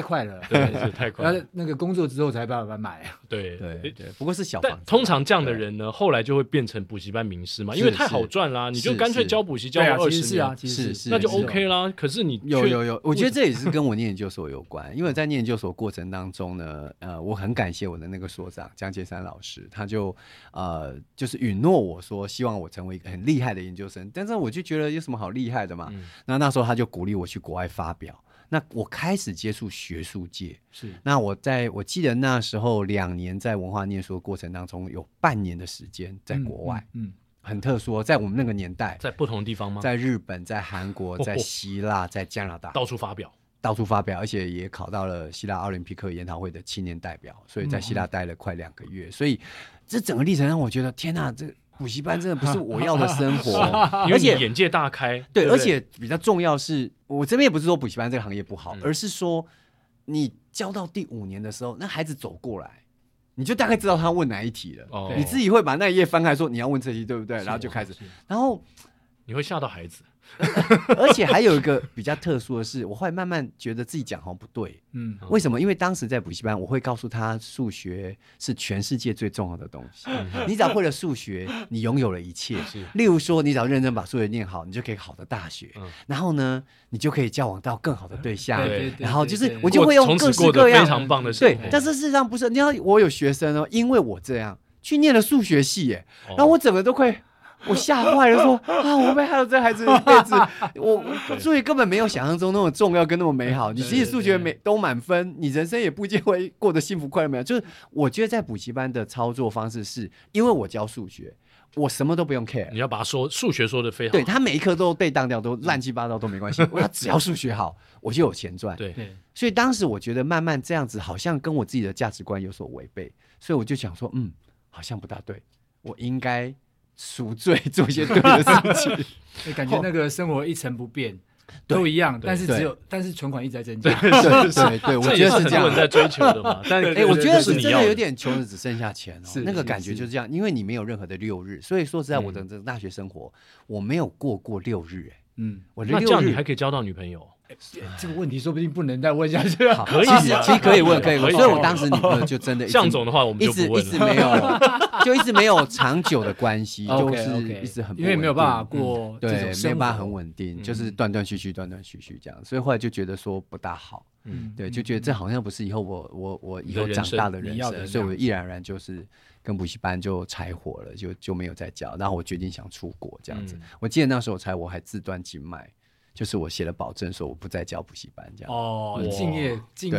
快了，对，太快。那个工作之后才办法买，对对对，不过是小房。通常这样的人呢，后来就会变成补习班名师嘛，因为太好赚啦，你就干脆教补习教20年，啊，其实那就 OK 啦。可是你有，我觉得这也是跟我念研究所有关，因为在念研究所过程当中呢，我很感谢我的那个所长江杰山老师，他就就是允诺我说，希望我成为一个很厉害的研究生，但是我就觉得有什么好厉害的嘛，那时候他就鼓励我去国外发表。那我开始接触学术界，是那我记得那时候2年在文化念书的过程当中，有半年的时间在国外，很特殊，在我们那个年代，在不同地方吗？在日本，在韩国，在希腊，在加拿大，到处发表，而且也考到了希腊奥林匹克研讨会的青年代表，所以在希腊待了快2个月，所以这整个历程让我觉得，天哪，这补习班真的不是我要的生活，而且眼界大开。对，而且比较重要是，我这边也不是说补习班这个行业不好，而是说你教到第5年的时候，那孩子走过来，你就大概知道他问哪一题了。你自己会把那一页翻开，说你要问这题，对不对？然后就开始，然后你会吓到孩子。而且还有一个比较特殊的是，我后来慢慢觉得自己讲好像不对，为什么？因为当时在补习班，我会告诉他数学是全世界最重要的东西，你只要会了数学，你拥有了一切。例如说你只要认真把数学念好，你就可以好的大学，然后呢你就可以交往到更好的对象，然后就是我就会用各式各样非常棒的生活。对，但是事实上不是，你看我有学生哦，因为我这样去念了数学系耶，然后我整个都快我吓坏了，说啊，我被害了这孩子一辈子。我数学根本没有想象中那么重要跟那么美好。你其实数学都满分，你人生也不一定会过得幸福快乐没有。就是我觉得在补习班的操作方式是，因为我教数学，我什么都不用 care。你要把数学说得非常好，对，他每一科都被当掉，都乱七八糟都没关系。他只要数学好，我就有钱赚。对，所以当时我觉得慢慢这样子，好像跟我自己的价值观有所违背，所以我就想说，好像不大对，我应该赎罪，做一些对的事情。感觉那个生活一成不变，都一样，但是存款一直在增加。对，我觉得是这样在追求的嘛。但我觉得是真的有点穷的只剩下钱哦，那个感觉就是这样，因为你没有任何的6日，所以说实在我的大学生活我没有过6日。我那这样你还可以交到女朋友？这个问题说不定不能再问下去了。可以，其实可以问。所以我当时女朋友就真的向总的话，我们就不问了，一直没有长久的关系，就是一直很不稳定，因为没有办法过这种生活，没有办法很稳定，就是断断续续这样。所以后来就觉得说不大好，对，就觉得这好像不是以后我以后长大的人生，所以我毅然而然就是跟补习班就柴火了，就没有再教。然后我决定想出国这样子。我记得那时候我还自断经脉。就是我写了保证，说我不再教补习班这样。敬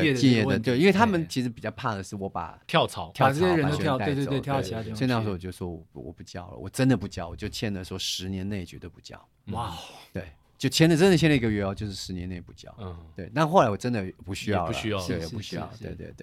业的，对，因为他们其实比较怕的是我把跳槽，把这些人都跳，对，跳到其他地方。所以那时候我就说我不教了，我真的不教，我就签了说10年内绝对不教。哇，对。就真的签了1个月哦，就是10年内不交。对。但后来我真的不需要，对。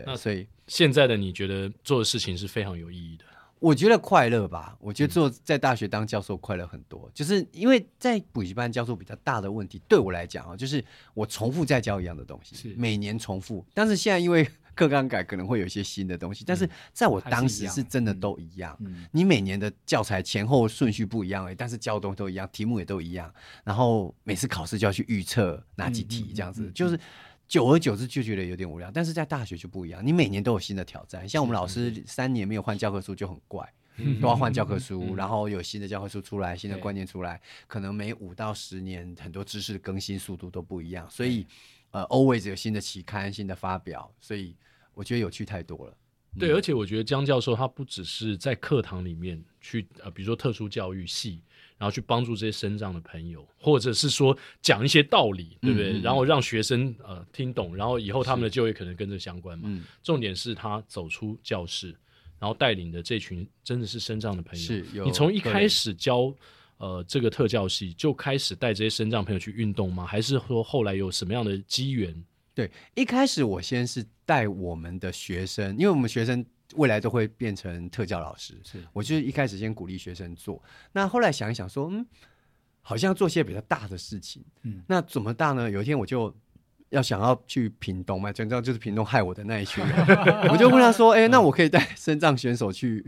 那所以现在的你觉得做的事情是非常有意义的？我觉得快乐吧，我觉得在大学当教授快乐很多，就是因为在补习班教授比较大的问题，对我来讲啊，就是我重复在教一样的东西，每年重复。但是现在因为课纲改可能会有一些新的东西，但是在我当时是真的都一样。你每年的教材前后顺序不一样，但是教的东西都一样，题目也都一样，然后每次考试就要去预测哪几题这样子，就是久而久之就觉得有点无聊。但是在大学就不一样，你每年都有新的挑战。像我们老师3年没有换教科书就很怪，都要换教科书，然后有新的教科书出来，新的观念出来，可能每5到10年很多知识更新速度都不一样，所以always 有新的期刊，新的发表，所以我觉得有趣太多了。对，而且我觉得江教授他不只是在课堂里面去比如说特殊教育系，然后去帮助这些身障的朋友，或者是说讲一些道理，对不对？然后让学生听懂，然后以后他们的就业可能跟这相关嘛。重点是他走出教室，然后带领的这群真的是身障的朋友。你从一开始教这个特教系就开始带这些身障朋友去运动吗？还是说后来有什么样的机缘？对，一开始我先是带我们的学生，因为我们学生未来都会变成特教老师。是，我就是一开始先鼓励学生做，那后来想一想说，好像做些比较大的事情，那怎么大呢？有一天我就要想要去屏东嘛，你知道就是屏东害我的那一群人，我就问他说：“那我可以带身障选手去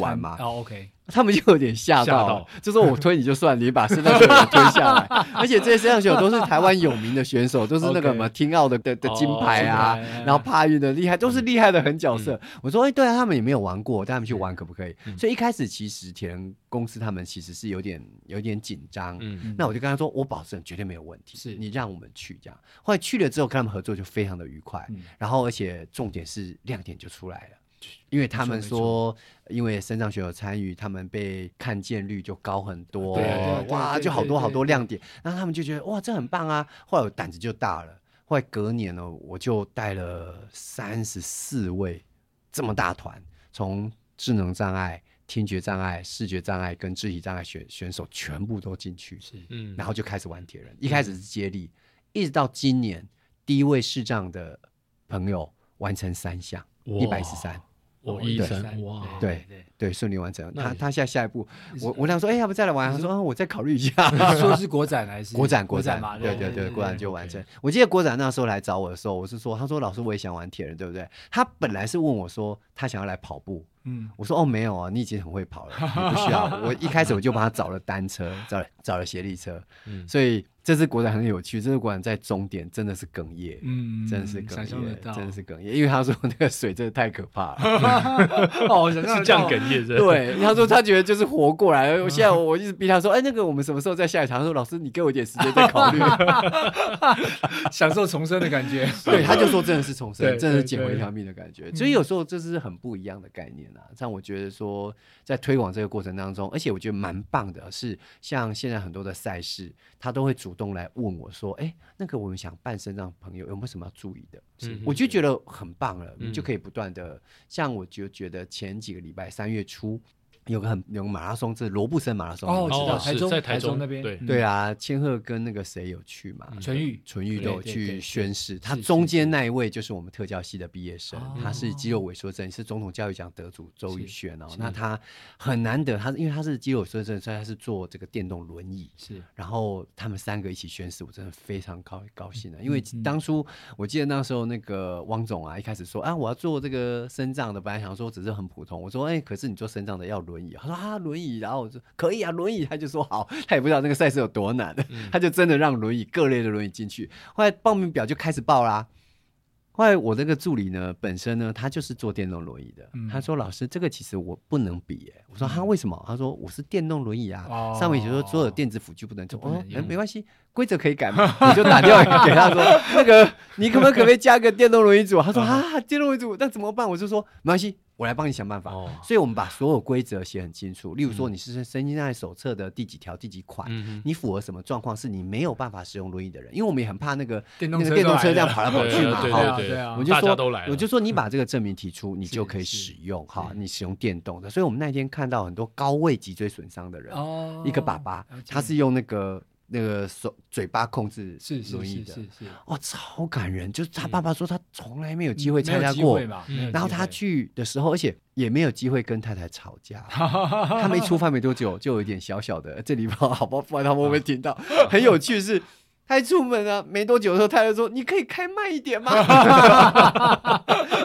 玩吗？”哦 ，OK， 他们就有点吓到，就说我推你就算，你把身障选手推下来，而且这些身障选手都是台湾有名的选手，都是那个什么听奥的金牌啊，然后帕运的厉害，都是厉害的很角色。我说：“对啊，他们也没有玩过，带他们去玩可不可以？”所以一开始其实铁人公司他们其实是有点紧张，那我就跟他说：“我保证绝对没有问题，是你让我们去这样。”后来去了之后跟他们合作就非常的愉快，然后而且重点是亮点就出来了，因为他们说因为身障选手参与他们被看见率就高很多，哇就好多亮点，然后他们就觉得哇这很棒啊，后来我胆子就大了，后来隔年呢我就带了34位这么大团，从智能障碍、听觉障碍、视觉障碍跟肢体障碍 选手全部都进去，是然后就开始玩铁人，一开始是接力，一直到今年第一位视障的朋友完成3项，113，113，哇，对，顺利完成。他下一步，我想说，要不再来玩？他说我再考虑一下。说是国展还是国展嘛？对，国展就完成。我记得国展那时候来找我的时候，我是说，他说老师我也想玩铁人，对不对？他本来是问我说他想要来跑步，我说没有啊，你已经很会跑了，你不需要。我一开始我就帮他找了单车，找了协力车，所以。这次国展很有趣，这次国展在终点真的是哽咽，真的是哽咽，因为他说那个水真的太可怕了，是这样哽咽的。对，他说他觉得就是活过来，我现在我一直逼他说，那个我们什么时候再下一场？他说老师你给我一点时间再考虑，享受重生的感觉。对，他就说真的是重生，真的是捡回一条命的感觉。所以有时候这是很不一样的概念啊，让我觉得说在推广这个过程当中，而且我觉得蛮棒的是，像现在很多的赛事，他都会主动来问我说：“那个我们想办身障朋友有没有什么要注意的？”我就觉得很棒了，你就可以不断的，像我就觉得前几个礼拜3月初有个马拉松，这罗布森马拉松，知道在台中那边，对啊，千鹤跟那个谁有去嘛，淳玉都有去宣誓，他中间那一位就是我们特教系的毕业生，他是肌肉萎缩症，是总统教育奖得主周宇轩，那他很难得，他因为他是肌肉萎缩症，所以他是坐这个电动轮椅，是，然后他们3个一起宣誓，我真的非常高兴的，因为当初我记得那时候那个汪总啊，一开始说我要做这个身障的，本来想说只是很普通，我说可是你做身障的要轮。他说轮椅，然后我说可以啊轮椅，他就说好，他也不知道那个赛事有多难，他就真的让轮椅各类的轮椅进去，后来报名表就开始报啦，后来我那个助理呢本身呢他就是坐电动轮椅的，他说老师这个其实我不能比耶，我说他为什么？他说我是电动轮椅啊，上面就说所有电子辅具不能做，没关系，规则可以改嘛，你就打电话给他说那个你可不可以加个电动轮椅组，他说电动轮椅组那怎么办？我就说没关系，我来帮你想办法，所以我们把所有规则写很清楚，例如说你是身心障碍手册的第几条第几款，你符合什么状况是你没有办法使用轮椅的人，因为我们也很怕那个电动车这样跑来跑去嘛，我就说你把这个证明提出，你就可以使用你使用电动的，所以我们那天看到很多高位脊椎损伤的人，一个爸爸他是用那个手嘴巴控制轮椅的，超感人，就是他爸爸说他从来没有机会参加过，然后他去的时候而且也没有机会跟太太吵架，他们一出发没多久就有点小小的这里不然他们会不会听到，很有趣是他一出门啊没多久的时候，太太说你可以开慢一点吗？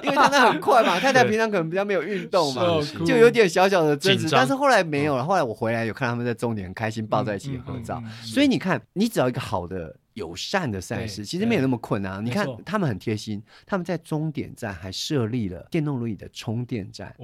因为他那很快嘛，太太平常可能比较没有运动嘛，就有点小小的争执，但是后来没有了，后来我回来有看他们在终点很开心抱在一起合照，所以你看你只要一个好的友善的赛事其实没有那么困难，你看他们很贴心，他们在终点站还设立了电动轮椅的充电站，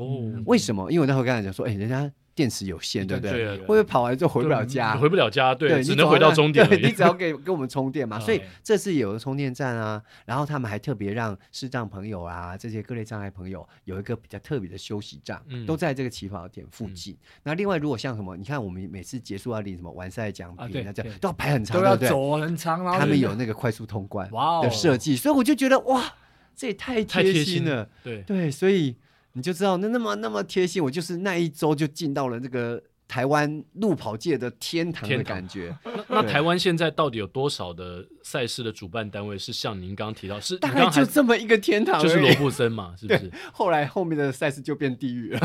为什么？因为我那时候刚才讲说人家电池有限，对不对？会不会跑完之后回不了家？对，只能回到终点。对，你只要给我们充电嘛。所以这次有了充电站啊，然后他们还特别让视障朋友啊，这些各类障碍朋友有一个比较特别的休息站，都在这个起跑点附近。那另外，如果像什么，你看我们每次结束要领什么完赛奖品，那这样都要排很长，都要走很长。他们有那个快速通关的设计，所以我就觉得哇，这也太贴心了。对，所以。你就知道那么贴心，我就是那一周就进到了这个台湾路跑界的天堂的感觉。那台湾现在到底有多少的赛事的主办单位是像您刚刚提到，是大概就这么一个天堂，就是罗布森嘛，是不是？后面的赛事就变地狱了。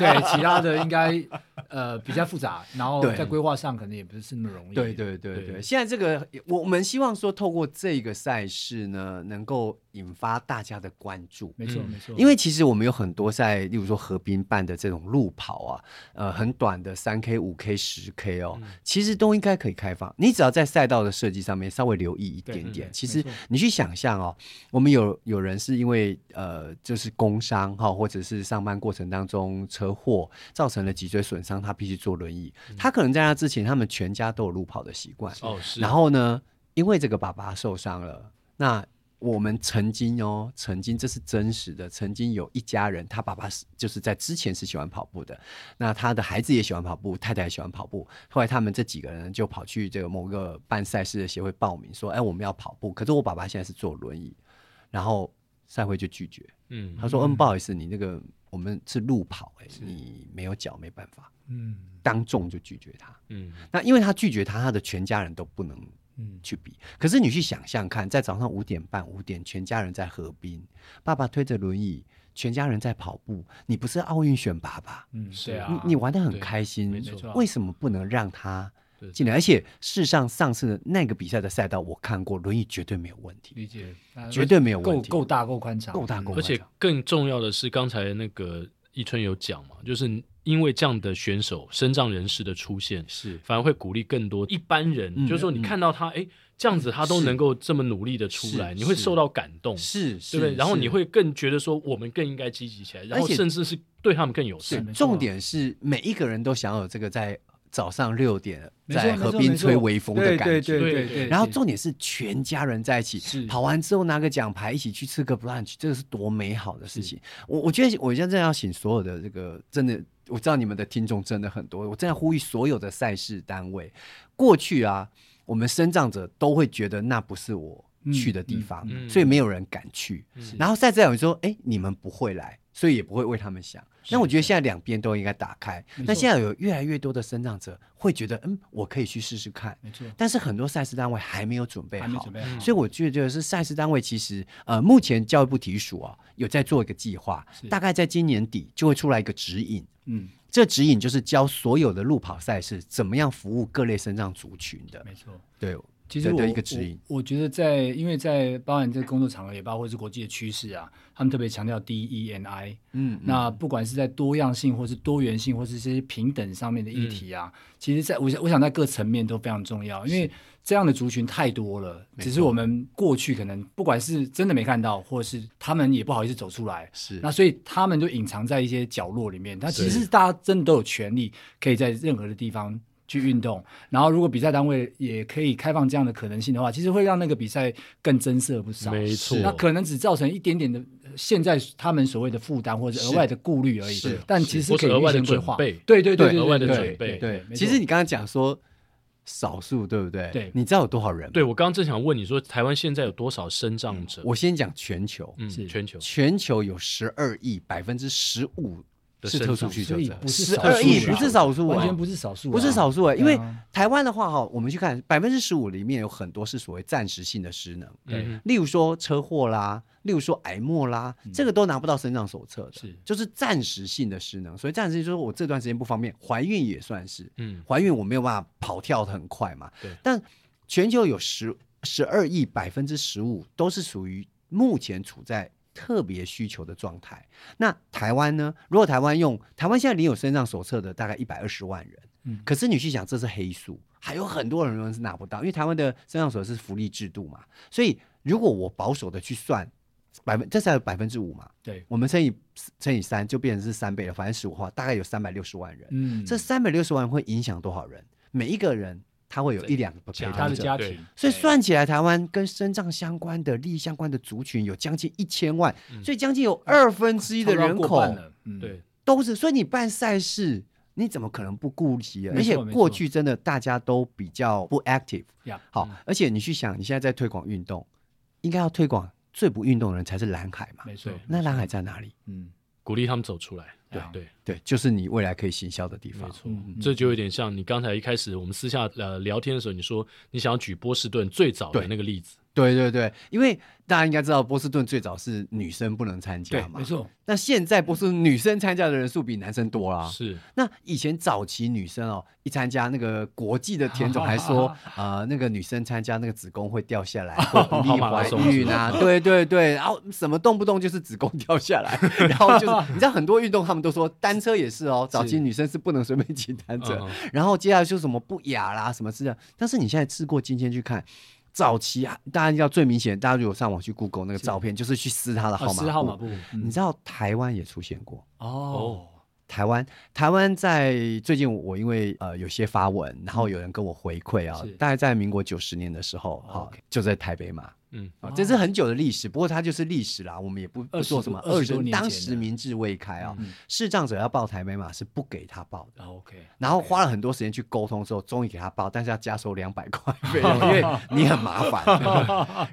对，其他的应该比较复杂，然后在规划上可能也不是那么容易。对对对 对, 对，现在这个我们希望说透过这个赛事呢，能够引发大家的关注。没错没错，因为其实我们有很多在例如说河滨办的这种路跑啊，很短的 3K、5K、10K 哦，其实都应该可以开放。你只要在赛道的设计上面稍微留意一点点，其实你去想象哦，我们有人是因为就是工伤哈，或者是上班过程当中车祸造成了脊椎损伤，他必须坐轮椅。他可能在那之前，他们全家都有路跑的习惯。哦，是。然后呢，因为这个爸爸受伤了，那我们曾经这是真实的，曾经有一家人，他爸爸就是在之前是喜欢跑步的，那他的孩子也喜欢跑步，太太也喜欢跑步，后来他们这几个人就跑去这个某个办赛事的协会报名说，哎，我们要跑步，可是我爸爸现在是坐轮椅。然后赛会就拒绝，他说不好意思，你那个我们是路跑，你没有脚没办法，当众就拒绝他，那因为他拒绝他的全家人都不能去比。可是你去想象看，在早上5:30、5点，全家人在河滨，爸爸推着轮椅，全家人在跑步，你不是奥运选拔吧？是啊，你玩得很开心，为什么不能让他进来？而且事实上，上次的那个比赛的赛道我看过，轮椅绝对没有问题，理解，绝对没有问题，够大够宽敞，够大够宽敞。而且更重要的是，刚才那个一春有讲嘛，就是因为这样的选手身障人士的出现，是反而会鼓励更多一般人，就是说你看到他这样子他都能够这么努力的出来，你会受到感动，是对不对？然后你会更觉得说我们更应该积极起来，然后甚至是对他们更友善。重点是每一个人都想有这个在早上6点在河边吹微风的感觉，对对对对。然后重点是全家人在一起跑完之后拿个奖牌，一起去吃个 brunch， 这个是多美好的事情。我觉得我现在要请所有的这个，真的我知道你们的听众真的很多，我真的呼吁所有的赛事单位，过去啊我们身障者都会觉得那不是我去的地方，所以没有人敢去，然后赛事有人说你们不会来，所以也不会为他们想。那我觉得现在两边都应该打开，那现在有越来越多的身障者会觉得我可以去试试看，但是很多赛事单位还没有准备好，所以我觉得是赛事单位其实目前教育部体育署有在做一个计划，大概在今年底就会出来一个指引，这指引就是教所有的路跑赛事怎么样服务各类身障族群的。没错，对，其实 我觉得在，因为在包含这个工作场合也包括是国际的趋势啊，他们特别强调 DEI，那不管是在多样性或是多元性或是这些平等上面的议题啊，其实在我想在各层面都非常重要，因为这样的族群太多了，只是我们过去可能不管是真的没看到，或是他们也不好意思走出来，那所以他们就隐藏在一些角落里面。但其实大家真的都有权利可以在任何的地方去运动，然后如果比赛单位也可以开放这样的可能性的话，其实会让那个比赛更增色不少。没错，那可能只造成一点点的现在他们所谓的负担或者额外的顾虑而已，但其实可以预先规划，对对对，额外的准备。对，其实你刚刚讲说少数，对不对？对，你知道有多少人？对，我刚刚正想问你说，台湾现在有多少身障者？我先讲全球，全球有12亿，15%。是特殊需求者，12亿不是少数，完全不是少数，不是少数。因为台湾的话我们去看15%里面有很多是所谓暂时性的失能，例如说车祸啦，例如说癌末啦，这个都拿不到身障手册的，就是暂时性的失能。所以暂时性就是我这段时间不方便，怀孕也算是，怀孕我没有办法跑跳得很快嘛。但全球有12亿，15%都是属于目前处在特别需求的状态。那台湾呢？如果台湾现在领有身障手册的大概120万人，可是你去想，这是黑数，还有很多人是拿不到，因为台湾的身障手册是福利制度嘛，所以如果我保守的去算，这才有5%嘛，对，我们乘以3就变成是3倍了，15%的话，大概有360万人。这360万会影响多少人？每一个人他会有1-2个陪同者，所以算起来台湾跟身障相关的利益相关的族群有将近1000万，所以将近有1/2的人口都是。所以你办赛事你怎么可能不顾及？而且过去真的大家都比较不 active， 好，而且你去想你现在在推广运动，应该要推广最不运动的人才是蓝海嘛，那蓝海在哪里？鼓励他们走出来，对对对，就是你未来可以行销的地方。没错，这就有点像你刚才一开始我们私下聊天的时候，你说你想要举波士顿最早的那个例子。对对对，因为大家应该知道波士顿最早是女生不能参加嘛，对，没错。那现在波士顿女生参加的人数比男生多啦，是。那以前早期女生哦，一参加那个国际的田总还说那个女生参加那个子宫会掉下来，不利怀孕啊，对对对，然后什么动不动就是子宫掉下来，然后就是你知道很多运动他们都说单车也是哦，早期女生是不能随便骑单车，然后接下来就什么不雅啦什么之类的。但是你现在事过境迁去看。早期啊，大家知道最明显，大家如果上网去 Google 那个照片，就是去撕他的号码布。撕号码布，你知道台湾也出现过哦。台湾在最近我因为有些发文，然后有人跟我回馈啊，大概在民国90年的时候，好，就在台北嘛。嗯，这是很久的历史，不过它就是历史啦，我们也不做什么。20多年前当时民智未开啊，视障者要报台北马是不给他报的。OK， 然后花了很多时间去沟通之后，终于给他报，但是要加收200块费用，因为你很麻烦。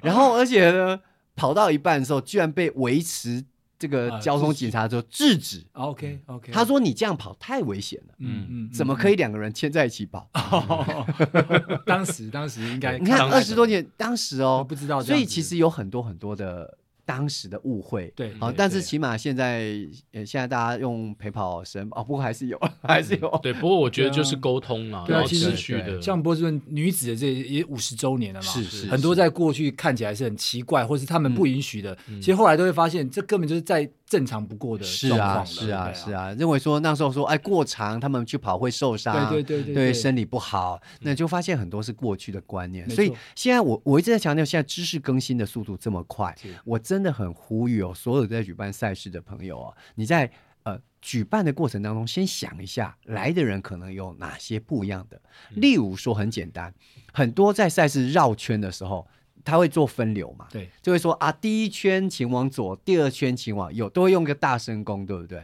然后而且呢，跑到一半的时候，居然被维持这个交通警察就制止。OK OK， 他说你这样跑太危险了，怎么可以两个人牵在一起跑？当时应该你看20多年，当时哦不知道，所以其实有很多很多的当时的误会，对，好，但是起码现在大家用陪跑绳哦，不过还是有，对，不过我觉得就是沟通啦，对啊，其实像波士顿女子的这也50周年了嘛，是很多在过去看起来是很奇怪，或是他们不允许的，其实后来都会发现这根本就是在正常不过的状况了，是啊，认为说那时候说哎过长他们去跑会受伤，对身体不好，那就发现很多是过去的观念，所以现在我一直在强调，现在知识更新的速度这么快，我真的很呼吁哦，所有在举办赛事的朋友哦，你在举办的过程当中，先想一下来的人可能有哪些不一样的。例如说，很简单，很多在赛事绕圈的时候，他会做分流嘛，对，就会说啊，第一圈请往左，第二圈请往右，都会用个大声公，对不对？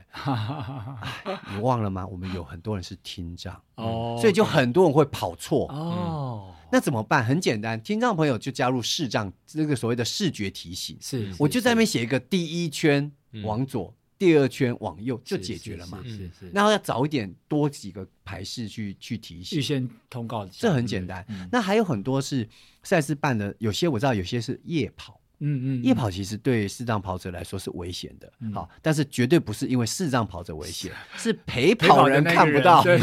你忘了吗？我们有很多人是听障哦，所以就很多人会跑错哦。那怎么办？很简单，听障朋友就加入视障这个所谓的视觉提醒，是我就在那边写一个第一圈往左，第二圈往右就解决了嘛。是，然后要早一点多几个排式去提醒，预先通告，这很简单。那还有很多是赛事办的，有些我知道，有些是夜跑。夜跑其实对视障跑者来说是危险的，好，但是绝对不是因为视障跑者危险，是陪跑人看不到。对。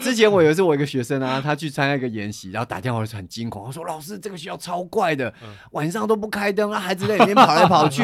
之前我有一次，我一个学生啊，他去参加一个研习，然后打电话很惊恐，他说：“老师，这个学校超怪的，晚上都不开灯，啊，孩子在里面跑来跑去。”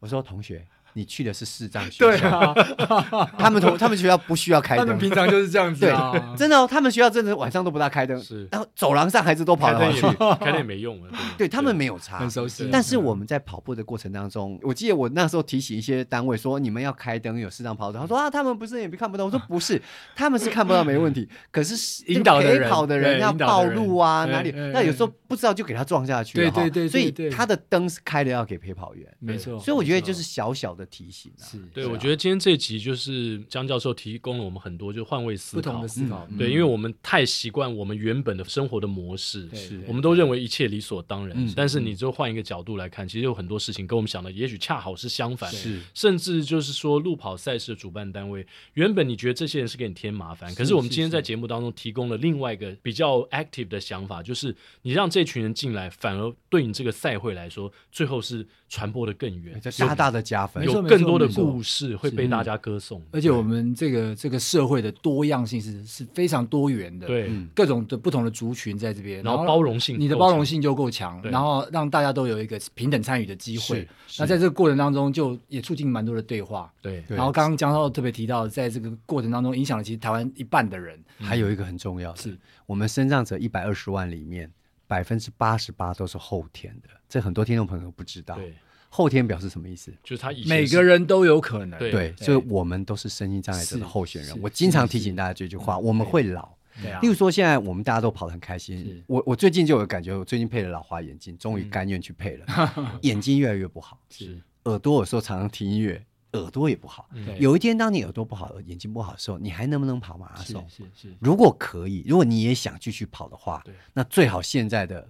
我说同学。你去的是视障学校，对啊，他们学校不需要开灯，他们平常就是这样子啊，对，真的哦，他们学校真的晚上都不大开灯，是，然后走廊上孩子都跑来跑去，开灯也没用了，对，他们没有差，很熟悉。但是我们在跑步的过程当中，我记得我那时候提醒一些单位说，你们要开灯，有视障跑者，他说啊，他们不是也看不到，我说不是，他们是看不到没问题，可是引导陪跑的人要暴露啊，哪里，那有时候不知道就给他撞下去了，对，所以他的灯是开的要给陪跑员，没错，所以我觉得就是小小的。提醒啊，对，我觉得今天这集就是江教授提供了我们很多就换位思考，不同的思考，对，因为我们太习惯我们原本的生活的模式，我们都认为一切理所当然，但是你就换一个角度来看，其实有很多事情跟我们想的也许恰好是相反，甚至就是说路跑赛事的主办单位，原本你觉得这些人是给你添麻烦，可是我们今天在节目当中提供了另外一个比较 active 的想法，就是你让这群人进来，反而对你这个赛会来说，最后是传播的更远，大大的加分，有更多的故事会被大家歌颂，而且我们这个社会的多样性是非常多元的，对，各种的不同的族群在这边，然后包容性，你的包容性就够强，然后让大家都有一个平等参与的机会。那在这个过程当中，就也促进蛮多的对话，对。然后刚刚江教授特别提到，在这个过程当中影响了其实台湾一半的人，还有一个很重要的是，我们身障者120万里面88%都是后天的，这很多听众朋友不知道。对。后天表示什么意思？就是他以前每个人都有可能，对，所以我们都是身心障碍者的候选人。我经常提醒大家这句话，我们会老。例如说现在我们大家都跑得很开心，我最近就有感觉，我最近配了老花眼镜，终于甘愿去配了，眼睛越来越不好，耳朵有时候常常听音乐，耳朵也不好，有一天当你耳朵不好眼睛不好的时候，你还能不能跑马拉松？如果可以，如果你也想继续跑的话，那最好现在的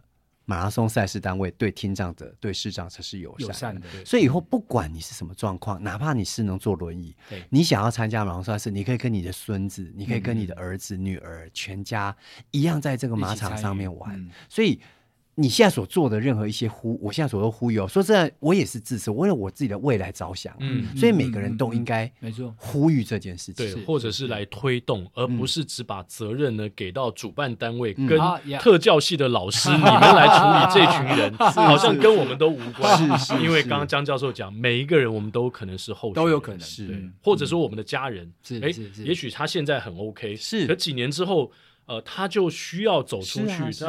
马拉松赛事单位对听障者对视障者是友善的，所以以后不管你是什么状况，哪怕你是能坐轮椅，你想要参加马拉松赛事，你可以跟你的孙子，你可以跟你的儿子、女儿全家一样在这个马场上面玩。所以你现在所做的任何一些我现在所做呼吁，说真的，我也是支持，为了我自己的未来着想，所以每个人都应该呼吁这件事情，对，或者是来推动，而不是只把责任呢给到主办单位跟特教系的老师，你们来处理这群人，好像跟我们都无关。是，因为刚刚江教授讲，每一个人我们都可能是后续都有可能是，或者说我们的家人，也许他现在很 OK， 是，可几年之后。他就需要走出去，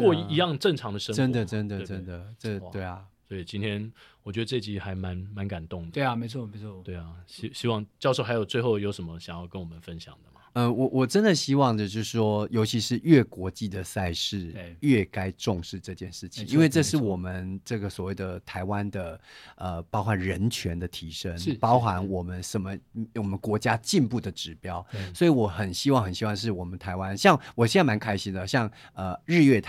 过一样正常的生活。真的，对啊。所以今天我觉得这集还蛮感动的。对啊，没错。对啊，希望教授还有最后有什么想要跟我们分享的吗？我真的希望的就是说，尤其是越国际的赛事，越该重视这件事情，因为这是我们这个所谓的台湾的包含人权的提升，包含我们我们国家进步的指标，所以我很希望是我们台湾，像我现在蛮开心的，像日月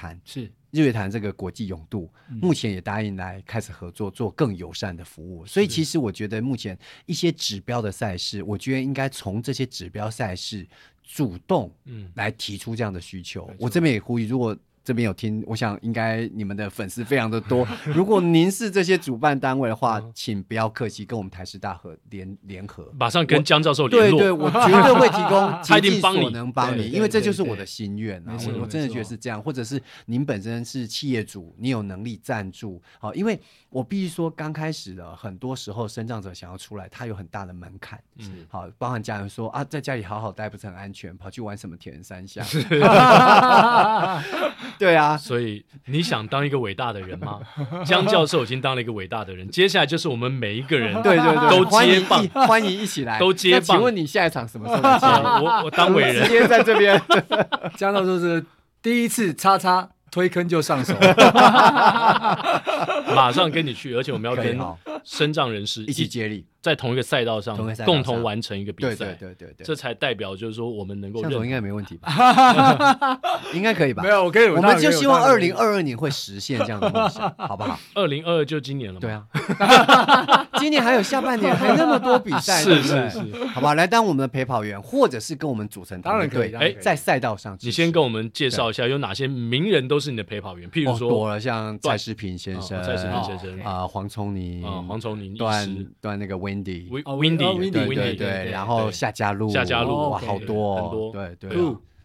潭这个国际泳渡，目前也答应来开始合作做更友善的服务，所以其实我觉得目前一些指标的赛事，我觉得应该从这些指标赛事主动来提出这样的需求。我这边也呼吁，如果这边有听，我想应该你们的粉丝非常的多。如果您是这些主办单位的话，请不要客气，跟我们台师大联合，马上跟江教授联络。对，我绝对会提供竭尽所能帮你，因为这就是我的心愿啊！我真的觉得是这样，或者是您本身是企业主，你有能力赞助，好，因为我必须说，刚开始的很多时候，身障者想要出来，他有很大的门槛，好，包含家人说啊，在家里好好待不是很安全，跑去玩什么铁人三项。对啊，所以你想当一个伟大的人吗？江教授已经当了一个伟大的人，接下来就是我们每一个人对都接棒，欢迎一起来都接棒。请问你下一场什么时候接棒？我当伟人，今天在这边。江教授是第一次，推坑就上手，马上跟你去，而且我们要跟身障人士一起接力，在同一个赛道上共同完成一个比赛。对，这才代表就是说我们能够认同，应该没问题吧？应该可以吧？没有，我们就希望2022年会实现这样的梦想，好不好？2022就今年了嘛？对啊，今年还有下半年，还那么多比赛，是，好吧？来当我们的陪跑员，或者是跟我们组成团队，在赛道上。你先跟我们介绍一下有哪些名人都是你的陪跑员，譬如说多了像蔡诗平先生啊，黄崇宁，段那个Windy， 对，然后夏家路，哇，好多，对，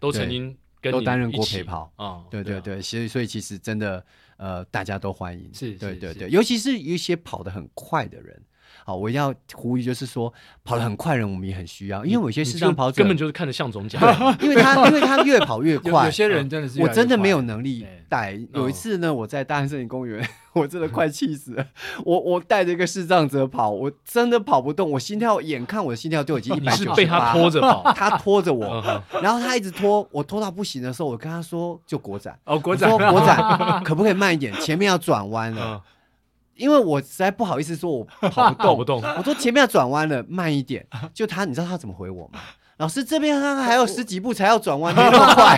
都曾经跟你都担任过陪跑，对，所以其实真的大家都欢迎，对，尤其是一些跑得很快的人。好，我要呼吁就是说，跑得很快人我们也很需要，因为有些视障跑者根本就是看着向总讲，因为他越跑越快。有些人真的是越来越快，我真的没有能力带。有一次呢，我在大安森林公园，我真的快气死了。我带着一个视障者跑，我真的跑不动，我心跳眼看我的心跳就已经198。你是被他拖着跑，他拖着我，然后他一直拖，我拖到不行的时候，我跟他说就国展，可不可以慢一点？前面要转弯了。因为我实在不好意思说我跑不动，我说前面要转弯了，慢一点。就他，你知道他怎么回我吗？老师这边他还有十几步才要转弯，没那么快。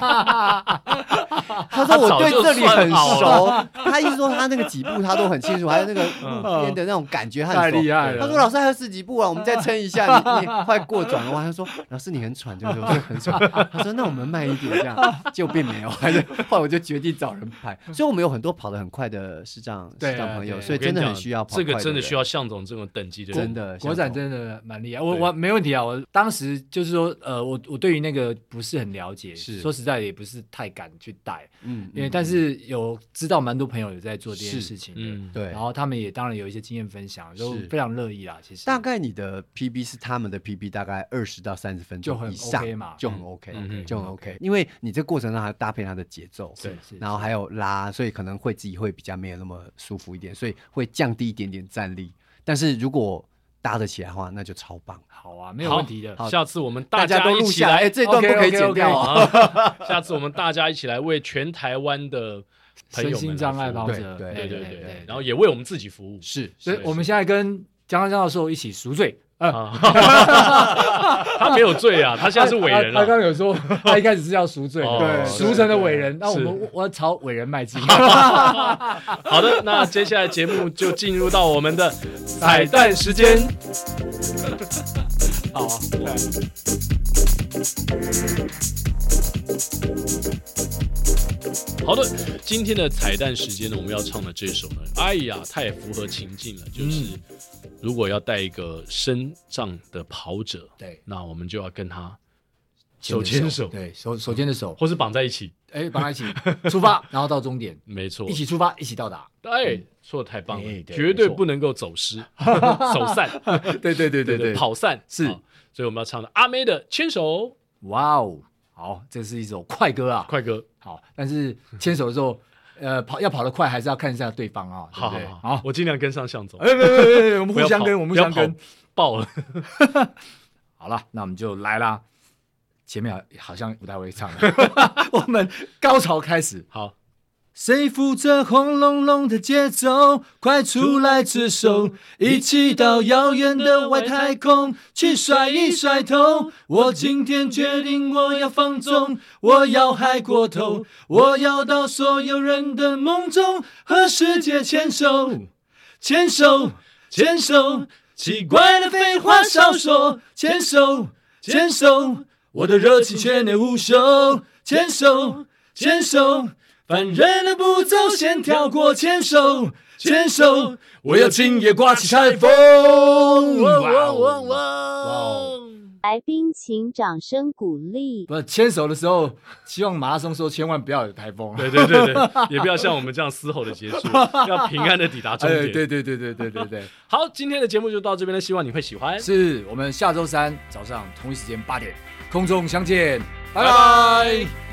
他说我对这里很熟，他一直说他那个几步他都很清楚，还有那个路边的那种感觉很熟。太厉害了！他说老师还有十几步啊，我们再撑一下，你快过转弯。他说老师你很喘，对不对？我说很喘。他说那我们慢一点这样，结果并没有。后来我就决定找人拍，所以我们有很多跑得很快的视障朋友，所以真的很需要跑快的人。这个真的需要向总这种等级的人，真的国展真的蛮厉害。我没问题啊，我当时就是说。我对于那个不是很了解，说实在也不是太敢去带，因为但是有知道蛮多朋友有在做这件事情的，对，然后他们也当然有一些经验分享，都非常乐意啦。其实大概你的 PB 是他们的 PB 大概20到30分钟以上就很 OK 嘛，就很 OK， 因为你这过程上还搭配他的节奏，然后还有拉，所以可能会自己会比较没有那么舒服一点，所以会降低一点点站力，但是如果搭得起来的话，那就超棒。好啊，没有问题的。下次我们大家都录下来，这段不可以剪掉啊。下次我们大家一起来为全台湾的朋友们身心障碍跑者，对，然后也为我们自己服务。是，所以我们现在跟江教授一起赎罪。他没有罪啊，他现在是伟人了。他刚有说，他一开始是要赎罪的，哦、赎成的伟人。那我们我要朝伟人迈进。好的，那接下来节目就进入到我们的彩蛋时间。好、啊，好的，今天的彩蛋时间呢，我们要唱的这首呢，哎呀，太符合情境了，就是。如果要带一个身障的跑者，对，那我们就要跟他手牵手，对，手牵着手，或是绑在一起，哎，绑在一起出发，然后到终点，没错，一起出发，一起到达，哎，说的太棒了，绝对不能够走失、走散，对对对对对，跑散是，所以我们要唱的阿妹的牵手，哇哦，好，这是一首快歌啊，快歌，好，但是牵手的时候。要跑得快，还是要看一下对方啊、哦，对不对？ 好，我尽量跟上向总。哎，对，我们互相跟，我们互相跟，爆了。好了，那我们就来啦。前面好像不太会唱，我们高潮开始。好，谁负责轰隆隆的节奏？快出来自首，一起到遥远的外太空去甩一甩头。我今天决定，我要放纵，我要嗨过头，我要到所有人的梦中和世界牵手，牵手，牵手。奇怪的废话少说，牵手，牵手。我的热情全年无休，牵手，牵手。凡人的步骤先跳过，牵手，牵手。我要今夜刮起台风。哇哦！来宾请掌声鼓励。不，牵手的时候，希望马拉松说千万不要有台风。对，也不要像我们这样嘶吼的结束，要平安的抵达终点。对。好，今天的节目就到这边了，希望你会喜欢。是我们下周三早上同一时间8点空中相见，拜拜。